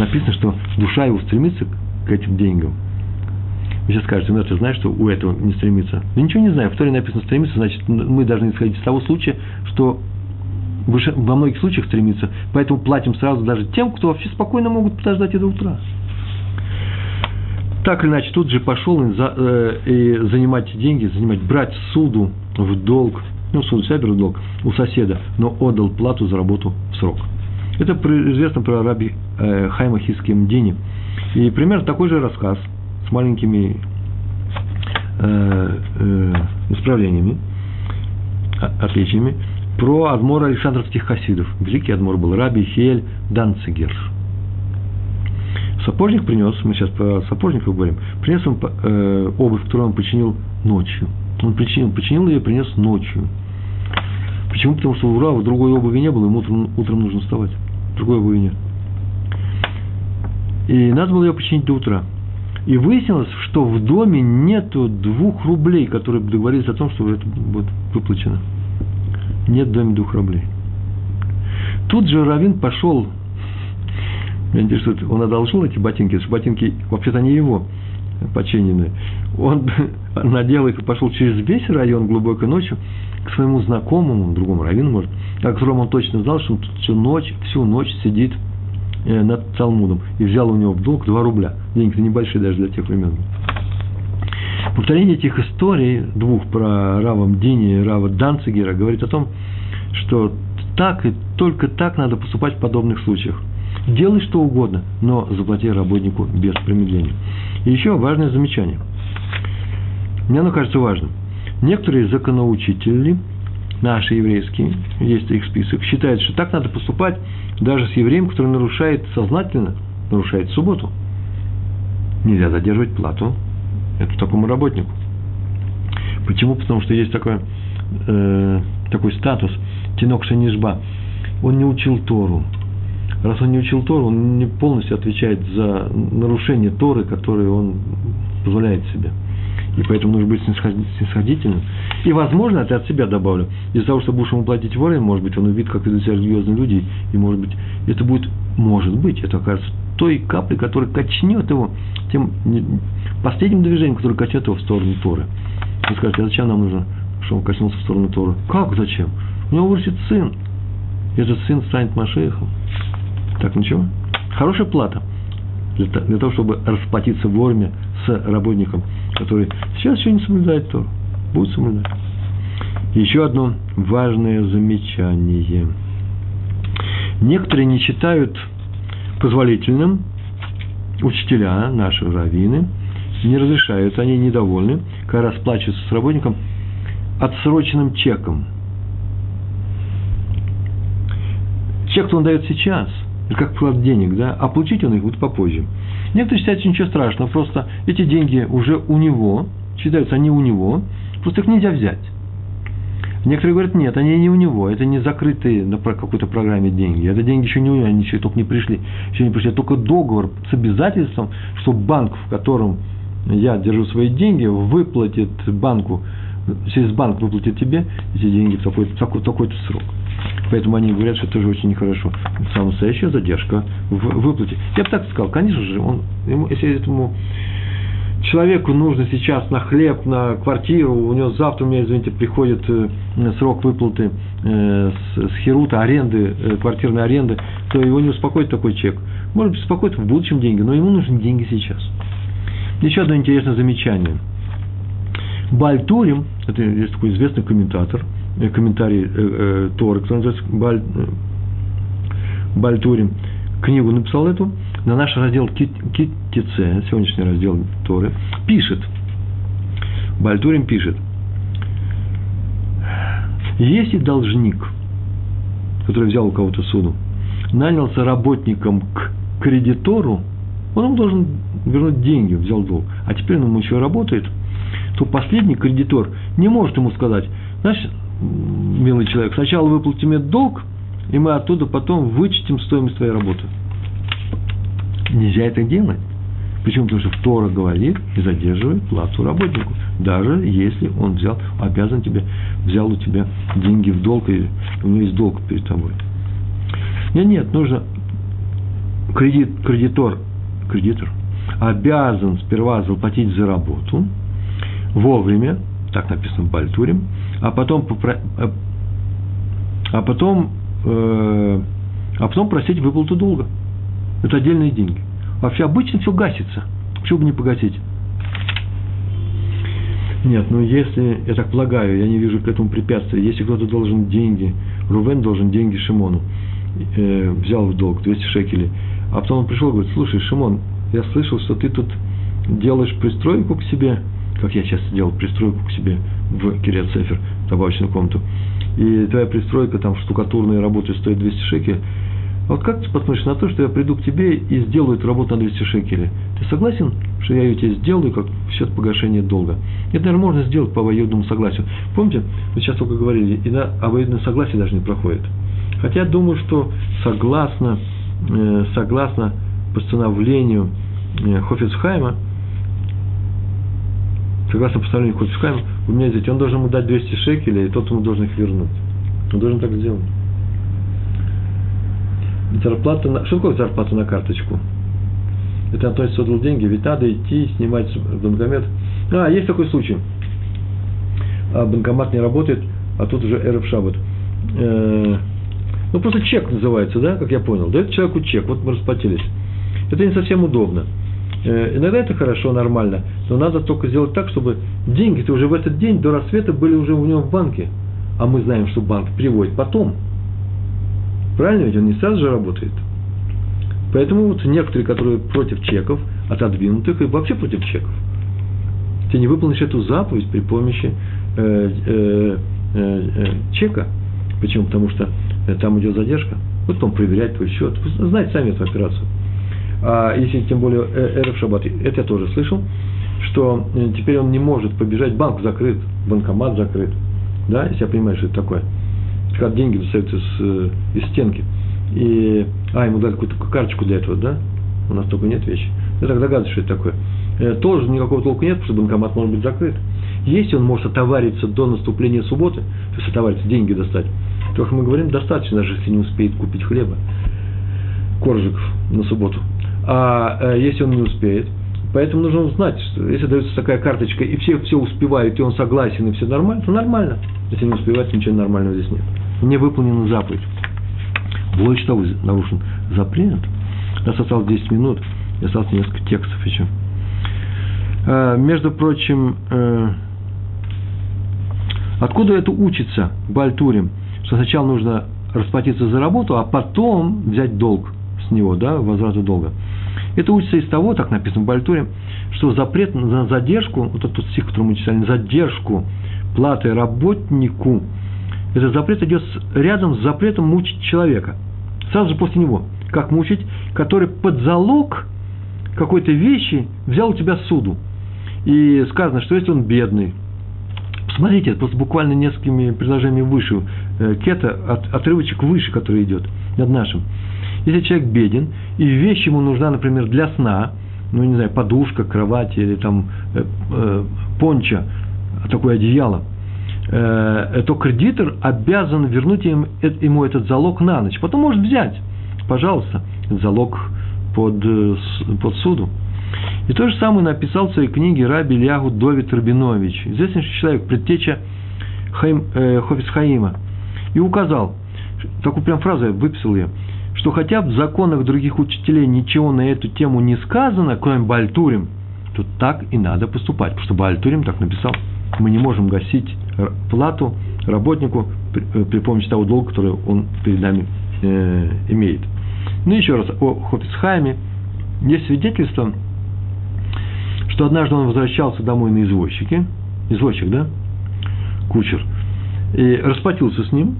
Написано, что душа его стремится к этим деньгам. Вы сейчас скажете, ну ты знаешь, что у этого не стремится. Я ничего не знаю. В Торе написано «стремится», значит, мы должны исходить из того случая, что во многих случаях стремится. Поэтому платим сразу даже тем, кто вообще спокойно могут подождать и до утра. Так или иначе, тут же пошел и занимать деньги, брать суду в долг, суду себя беру в долг у соседа, но отдал плату за работу в срок. Это известно про Рабби Хаима Хизкию Медини. И примерно такой же рассказ с маленькими исправлениями, отличиями, про адмора Александровских хасидов. Великий адмор был Рабби Хиэль Данцигер. Сапожник принес, мы сейчас про сапожников говорим, принес он обувь, которую он починил ночью. Он починил ее и принес ночью. Почему? Потому что у Рава другой обуви не было, ему утром нужно вставать. Другой обуви нет. И надо было ее починить до утра. И выяснилось, что в доме нету 2 рублей, которые договорились о том, что это будет выплачено. Нет в доме 2 рублей. Тут же раввин пошел. Меня интересует, он одолжил эти ботинки, потому что ботинки, вообще-то, не его починенные. Он надел их и пошел через весь район глубокой ночью к своему знакомому, другому раввину, может, о котором он точно знал, что он всю ночь сидит над Талмудом, и взял у него в долг 2 рубля. Деньги-то небольшие даже для тех времен. Повторение этих историй, 2 про Рава Медини и Рава Данцигера, говорит о том, что так и только так надо поступать в подобных случаях. Делай что угодно, но заплати работнику без промедления. И еще важное замечание. Мне оно кажется важным. Некоторые законоучители, наши еврейские, есть их список, считают, что так надо поступать даже с евреем, который сознательно нарушает субботу. Нельзя задерживать плату этому такому работнику. Почему? Потому что есть такой статус тинок шенишба. Он не учил Тору. Раз он не учил Тору, он не полностью отвечает за нарушение Торы, которые он позволяет себе. И поэтому нужно быть снисходительным. И, возможно, это от себя добавлю, из-за того, что будешь ему платить вовремя, может быть, он увидит, как ведут себя религиозные люди, и, может быть, это будет, это окажется той каплей, которая качнет его, тем последним движением, которое качнет его в сторону Торы. Вы скажете, а зачем нам нужно, чтобы он качнулся в сторону Торы? Как зачем? У него вырастет сын. Этот сын станет Машехом. Так, ничего. Хорошая плата для того, чтобы расплатиться вовремя с работником, который сейчас еще не соблюдает Тору. Будет соблюдать. Еще одно важное замечание. Некоторые не считают позволительным учителя, наши раввины, не разрешают, они недовольны, когда расплачиваются с работником отсроченным чеком. Чек-то он дает сейчас, как вклад денег, да, а получить он их будет попозже. Некоторые считают, что ничего страшного, просто эти деньги уже у него, считаются они у него, просто их нельзя взять. Некоторые говорят, нет, они не у него, это не закрытые на какой-то программе деньги, это деньги еще не у него, они еще только не пришли, только договор с обязательством, что банк, в котором я держу свои деньги, выплатит банку, через банк выплатит тебе эти деньги в такой-то срок. Поэтому они говорят, что это же очень нехорошо. Самая настоящая задержка в выплате. Я бы так сказал, конечно же, если этому человеку нужно сейчас на хлеб, на квартиру, у него завтра, приходит срок выплаты с хирута, аренды, квартирной аренды, то его не успокоит такой чек. Может быть, успокоит в будущем деньги, но ему нужны деньги сейчас. Еще одно интересное замечание. Бальтурим, это есть такой известный комментарий Торы, который называется Бальтурим, книгу написал эту, на наш раздел Ки Теце, сегодняшний раздел Торы, пишет, Бальтурим пишет, если должник, который взял у кого-то суду, нанялся работником к кредитору, он ему должен вернуть деньги, взял долг, а теперь он ему еще работает, то последний кредитор не может ему сказать, значит, милый человек, сначала выплати мне долг, и мы оттуда потом вычтем стоимость твоей работы. Нельзя это делать. Почему? Потому что Тора говорит и задерживает плату работнику. Даже если он взял у тебя деньги в долг, и у него есть долг перед тобой. Нет, нужно кредитор обязан сперва заплатить за работу вовремя, так написано в Бальтурим, а потом просить выплату долга. Это отдельные деньги. Вообще обычно все гасится. Почему бы не погасить? Если, я так полагаю, я не вижу к этому препятствия, если кто-то должен деньги, Рувен должен деньги Шимону, взял в долг 200 шекелей, а потом он пришел и говорит, слушай, Шимон, я слышал, что ты тут делаешь пристройку к себе, как я сейчас делал пристройку к себе в Кирьят-Сефер, добавочную комнату, и твоя пристройка, там штукатурные работы стоит 200 шекелей, а вот как ты посмотришь на то, что я приду к тебе и сделаю эту работу на 200 шекелей? Ты согласен, что я ее тебе сделаю, как в счет погашения долга? Это, наверное, можно сделать по обоюдному согласию. Помните, мы сейчас только говорили, и обоюдное согласие даже не проходит. Хотя думаю, что согласно постановлению Хафец Хаима, согласно постановлению Хафец Хаима, у меня здесь он должен ему дать 200 шекелей, и тот ему должен их вернуть. Он должен так сделать. Что такое зарплата на карточку? Это Антон создал деньги, ведь надо идти снимать банкомет. Есть такой случай. Банкомат не работает, а тут уже эрев шаббат. Просто чек называется, да, как я понял. Дает человеку чек, вот мы расплатились. Это не совсем удобно. Иногда это хорошо, нормально, но надо только сделать так, чтобы деньги-то уже в этот день до рассвета были уже у него в банке. А мы знаем, что банк приводит потом. Правильно, ведь он не сразу же работает. Поэтому некоторые, которые против чеков, отодвинутых, и вообще против чеков, ты не выполнишь эту заповедь при помощи чека. Почему? Потому что там идет задержка. Потом проверять твой счет. Знаете сами эту операцию. А если тем более эрев шаббат, это я тоже слышал, что теперь он не может побежать, банк закрыт, банкомат закрыт, да, если я понимаю, что это такое, когда деньги достаются из стенки, и, ему дали какую-то карточку для этого, да, у нас только нет вещи, я так догадываюсь, что это такое, тоже никакого толку нет, потому что банкомат может быть закрыт. Если он может отовариться до наступления субботы, то есть отовариться, деньги достать, то, как мы говорим, достаточно, даже если не успеет купить хлеба, коржиков на субботу. А если он не успеет, поэтому нужно узнать, что если дается такая карточка, и все успевают, и он согласен, и все нормально, то нормально. Если не успевает, ничего нормального здесь нет. Не выполнена заповедь. Больше того, нарушен запрет. У нас осталось 10 минут, и осталось несколько текстов еще. Между прочим, откуда это учится, Бальтурим, что сначала нужно расплатиться за работу, а потом взять долг с него, да, возврату долга. Это учится из того, так написано в Бальтуре, что запрет на задержку, вот этот стих, который мы читали, задержку платы работнику, этот запрет идет рядом с запретом мучить человека. Сразу же после него. Как мучить? Который под залог какой-то вещи взял у тебя суду. И сказано, что если он бедный, посмотрите, это просто буквально несколькими предложениями выше, кета, отрывочек выше, который идет над нашим. Если человек беден, и вещь ему нужна, например, для сна, ну, не знаю, подушка, кровать или там пончо, такое одеяло, то кредитор обязан вернуть ему этот залог на ночь. Потом может взять, пожалуйста, залог под суду. И то же самое написал в своей книге Рабби Ильягу Душинцер Трабинович, известнейший человек, предтеча Хафец Хаима. И указал, такую прям фразу я выписал ее, что хотя в законах других учителей ничего на эту тему не сказано, кроме Бальтурим, то так и надо поступать, потому что Бальтурим так написал. Мы не можем гасить плату работнику при помощи того долга, который он перед нами имеет. Ну еще раз о Хафец Хаиме. Есть свидетельство, что однажды он возвращался домой на извозчике, извозчик, да, кучер, и расплатился с ним,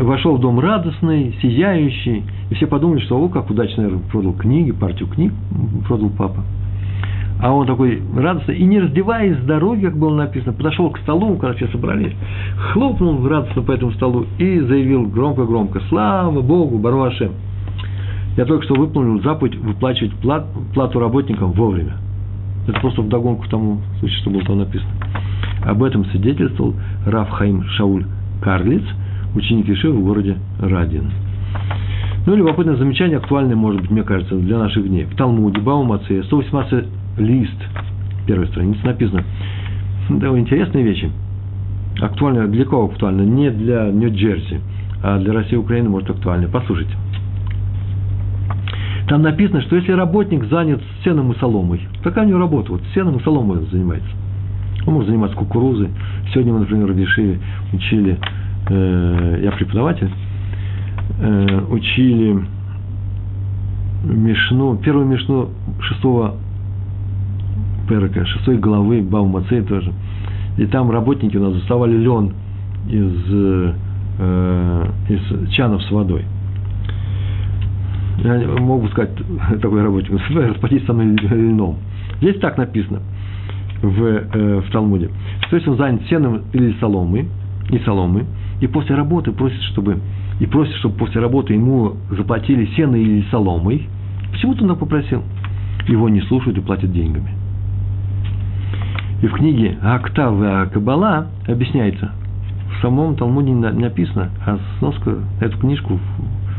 вошел в дом радостный, сияющий, и все подумали, что, как удачно, наверное, продал книги, партию книг продал папа. А он такой радостный, и не раздеваясь с дороги, как было написано, подошел к столу, когда все собрались, хлопнул радостно по этому столу и заявил громко-громко: «Слава Богу, Бару Ашем! Я только что выполнил заповедь выплачивать плату работникам вовремя». Это просто вдогонку тому случаю, что было там написано. Об этом свидетельствовал Рав Хаим Шауль Карлиц, ученик Ишива в городе Радин. Ну, любопытное замечание, актуальное, может быть, мне кажется, для наших дней. В Талмуде, Бава Меция, 118 лист, первая страница, написано. Да, интересные вещи. Актуально, для кого актуально? Не для Нью-Джерси, а для России и Украины, может, актуально. Послушайте. Там написано, что если работник занят сеном и соломой, какая у него работа? Вот сеном и соломой он занимается. Он может заниматься кукурузой. Сегодня мы, например, в Ешиве учили, я преподаватель, учили мишну, первую мишну 6-го перека, 6-й главы Бава Меции тоже. И там работники у нас доставали лен из чанов с водой. Я могу сказать такой работе: расплатись со мной льном. Здесь так написано в Талмуде, что если он занят сеном или соломой, и после работы просит, чтобы после работы ему заплатили сеной или соломой, почему-то он попросил, его не слушают и платят деньгами. И в книге «Актава Кабала» объясняется, в самом Талмуде не написано, а сноска, эту книжку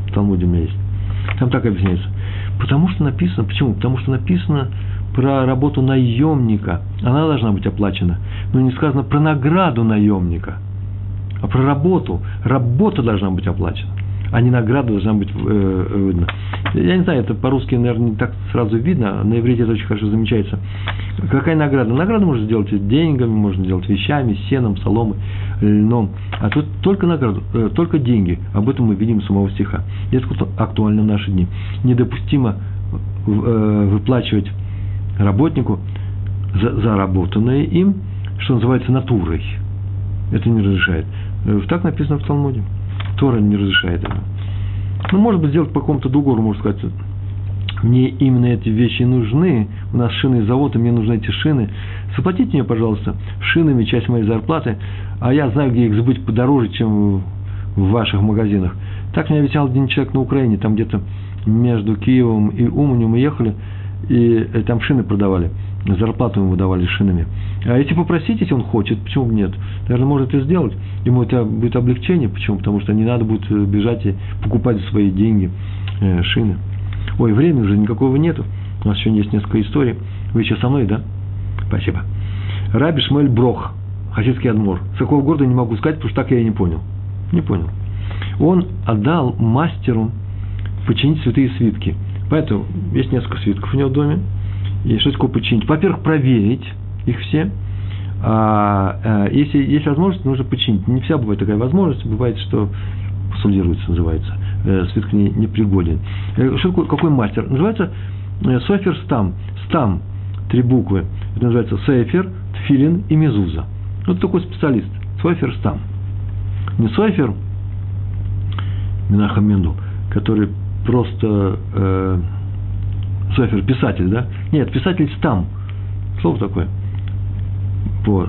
в Талмуде у меня есть. Там так объясняется. Потому что написано, почему? Потому что написано про работу наемника. Она должна быть оплачена. Но не сказано про награду наемника, а про работу. Работа должна быть оплачена, а не награда должна быть видна. Я не знаю, это по-русски, наверное, не так сразу видно. На иврите это очень хорошо замечается. Какая награда? Награду можно сделать деньгами, можно сделать вещами, сеном, соломой, льном. А тут только награду, только деньги. Об этом мы видим с самого стиха. И это актуально в наши дни. Недопустимо выплачивать работнику заработанное им, что называется, натурой. Это не разрешает. Так написано в Талмуде. Тора не разрешает этого. Ну, может быть, сделать по какому-то договору, можно сказать, мне именно эти вещи нужны, у нас шинный завод, и мне нужны эти шины, заплатите мне, пожалуйста, шинами часть моей зарплаты, а я знаю, где их сбыть подороже, чем в ваших магазинах. Так мне обещал один человек на Украине, там где-то между Киевом и Уманью мы ехали, и там шины продавали, зарплату ему давали шинами. А если попросить, если он хочет, почему бы нет? Наверное, может это сделать, ему это будет облегчение, почему? Потому что не надо будет бежать и покупать за свои деньги шины. Ой, времени уже никакого нету. У нас еще есть несколько историй. Вы еще со мной, да? Спасибо. Рабби Шмуэль Брох, хасидский адмор. С какого города не могу сказать, потому что так я и не понял. Не понял. Он отдал мастеру починить святые свитки. Поэтому есть несколько свитков у него в доме. И что такое починить? Во-первых, проверить их все. Если есть возможность, нужно починить. Не вся бывает такая возможность. Бывает, что сольдируется, называется. Свиток непригоден. Что такое, какой мастер? Называется Софер Стам. Стам, три буквы. Это называется Софер, Тфилин и Мезуза. Вот такой специалист. Софер Стам. Не Софер Менахем Мендель, который просто Софер, писатель, да? Нет, писатель Стам. Слово такое. По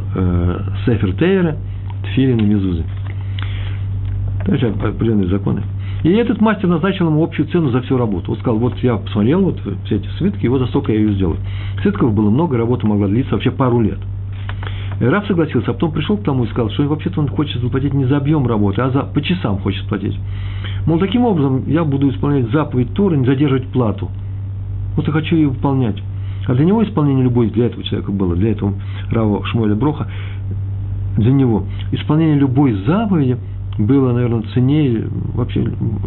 Софер Тейра, Тфилин и Мезузы. Дальше определенные законы. И этот мастер назначил ему общую цену за всю работу. Он сказал, вот я посмотрел вот все эти свитки, и вот за столько я ее сделаю. Свитков было много, работа могла длиться вообще пару лет. И Рав согласился, а потом пришел к тому и сказал, что вообще-то он хочет заплатить не за объем работы, а за по часам хочет платить. Мол, таким образом я буду исполнять заповедь Торы, не задерживать плату. Вот я хочу ее выполнять. А для него исполнение любой, для этого человека было, для этого Рава Шмуэля Броха, для него исполнение любой заповеди было, наверное, ценнее вообще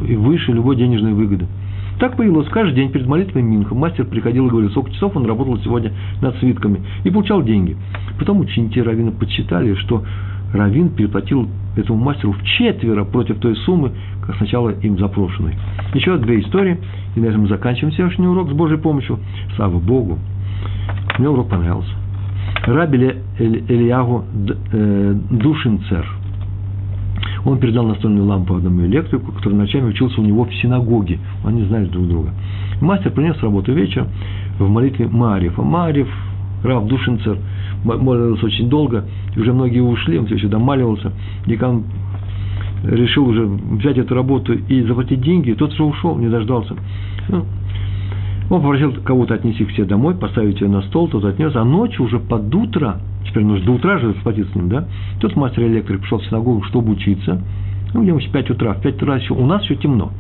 и выше любой денежной выгоды. Так появилось каждый день перед молитвой Минха. Мастер приходил и говорил, сколько часов он работал сегодня над свитками и получал деньги. Потом ученики раввина подсчитали, что раввин переплатил этому мастеру вчетверо против той суммы, как сначала им запрошенной. Еще две истории, и на этом мы заканчиваем сегодняшний урок с Божьей помощью. Слава Богу! Мне урок понравился. Рабби Элиягу Душинцер. Он передал настольную лампу одному электрику, который ночами учился у него в синагоге. Они знали друг друга. Мастер принес с работы вечером в молитве Маарифа. Маариф, Рав Душинцер, молился очень долго. Уже многие ушли, он все еще домаливался. Декан решил уже взять эту работу и заплатить деньги. Тот же ушел, не дождался. Он попросил кого-то отнести их все домой, поставить ее на стол, тот отнес. А ночью уже под утро, теперь нужно до утра же сплотиться с ним, да? Тот мастер-электрик пришел в синагогу, чтобы учиться. Ну, где-нибудь в 5 утра. В 5 утра еще, у нас еще темно.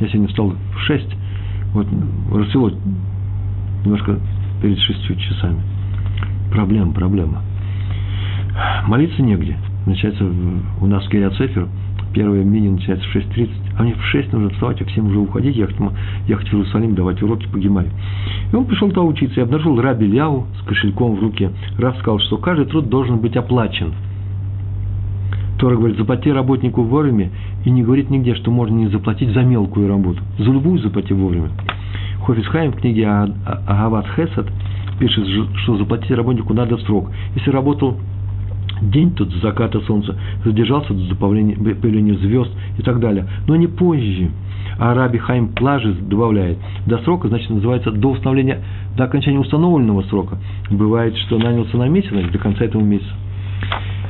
Я сегодня встал в 6, вот, рассвело немножко перед 6 часами. Проблема. Молиться негде. Начинается у нас в Кирьят-Сефер. Первое меню начинается в 6:30, а мне в 6 нужно вставать, а в 7 уже уходить, ехать в Иерусалим, давать уроки по Гемаре. И он пришел туда учиться, и обнаружил Рабби Ляу с кошельком в руке. Рав сказал, что каждый труд должен быть оплачен. Тора говорит, заплати работнику вовремя, и не говорит нигде, что можно не заплатить за мелкую работу. За любую заплати вовремя. Хафец Хаим в книге «Агават Хесед» пишет, что заплатить работнику надо в срок. Если работал день тут с заката солнца, задержался до появления звезд и так далее. Но не позже. А Рабби Хаим Плажис добавляет. До срока, значит, называется до окончания установленного срока. Бывает, что нанялся на месяц, значит, до конца этого месяца.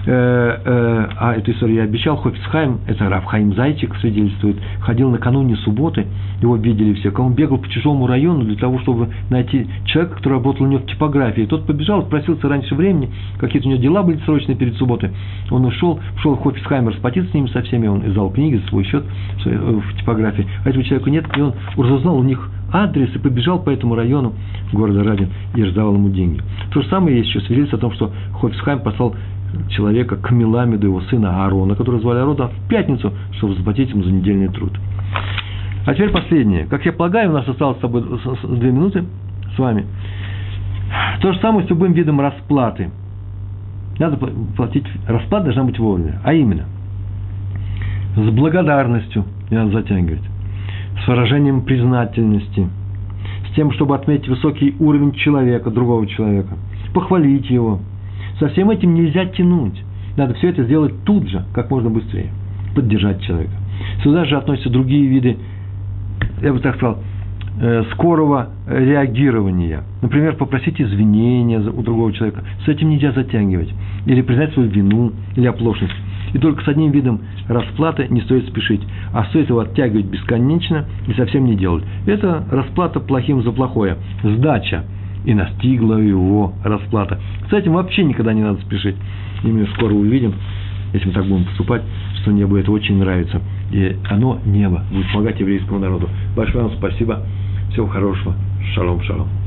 А эту историю я обещал. Хафец Хаим, это Рав Хаим Зайчик свидетельствует, ходил накануне субботы, его видели все. Он бегал по чужому району для того, чтобы найти человека, который работал у него в типографии. Тот побежал, просился раньше времени, какие-то у него дела были срочные перед субботой. Он ушел, пошел в Хафец Хаим расплатиться с ними со всеми, он издал книги за свой счет в типографии. А этого человека нет, и он разузнал у них адрес и побежал по этому району города Радин и раздавал ему деньги. То же самое есть еще свидетельство о том, что Хафец Хаим послал человека к Миламеду, его сына Аарона, которого звали Аарона, в пятницу, чтобы заплатить ему за недельный труд. А теперь последнее. Как я полагаю, у нас осталось с тобой 2 минуты с вами. То же самое с любым видом расплаты. Надо платить. Расплата должна быть вовремя. А именно, с благодарностью, не надо затягивать, с выражением признательности, с тем, чтобы отметить высокий уровень человека, другого человека, похвалить его. Со всем этим нельзя тянуть. Надо все это сделать тут же, как можно быстрее. Поддержать человека. Сюда же относятся другие виды, я бы так сказал, скорого реагирования. Например, попросить извинения у другого человека. С этим нельзя затягивать. Или признать свою вину, или оплошность. И только с одним видом расплаты не стоит спешить, а стоит его оттягивать бесконечно и совсем не делать. Это расплата плохим за плохое. Сдача. И настигла его расплата. С этим вообще никогда не надо спешить. И мы скоро увидим, если мы так будем поступать, что небо это очень нравится. И оно, небо, будет помогать еврейскому народу. Большое вам спасибо. Всего хорошего. Шалом, шалом.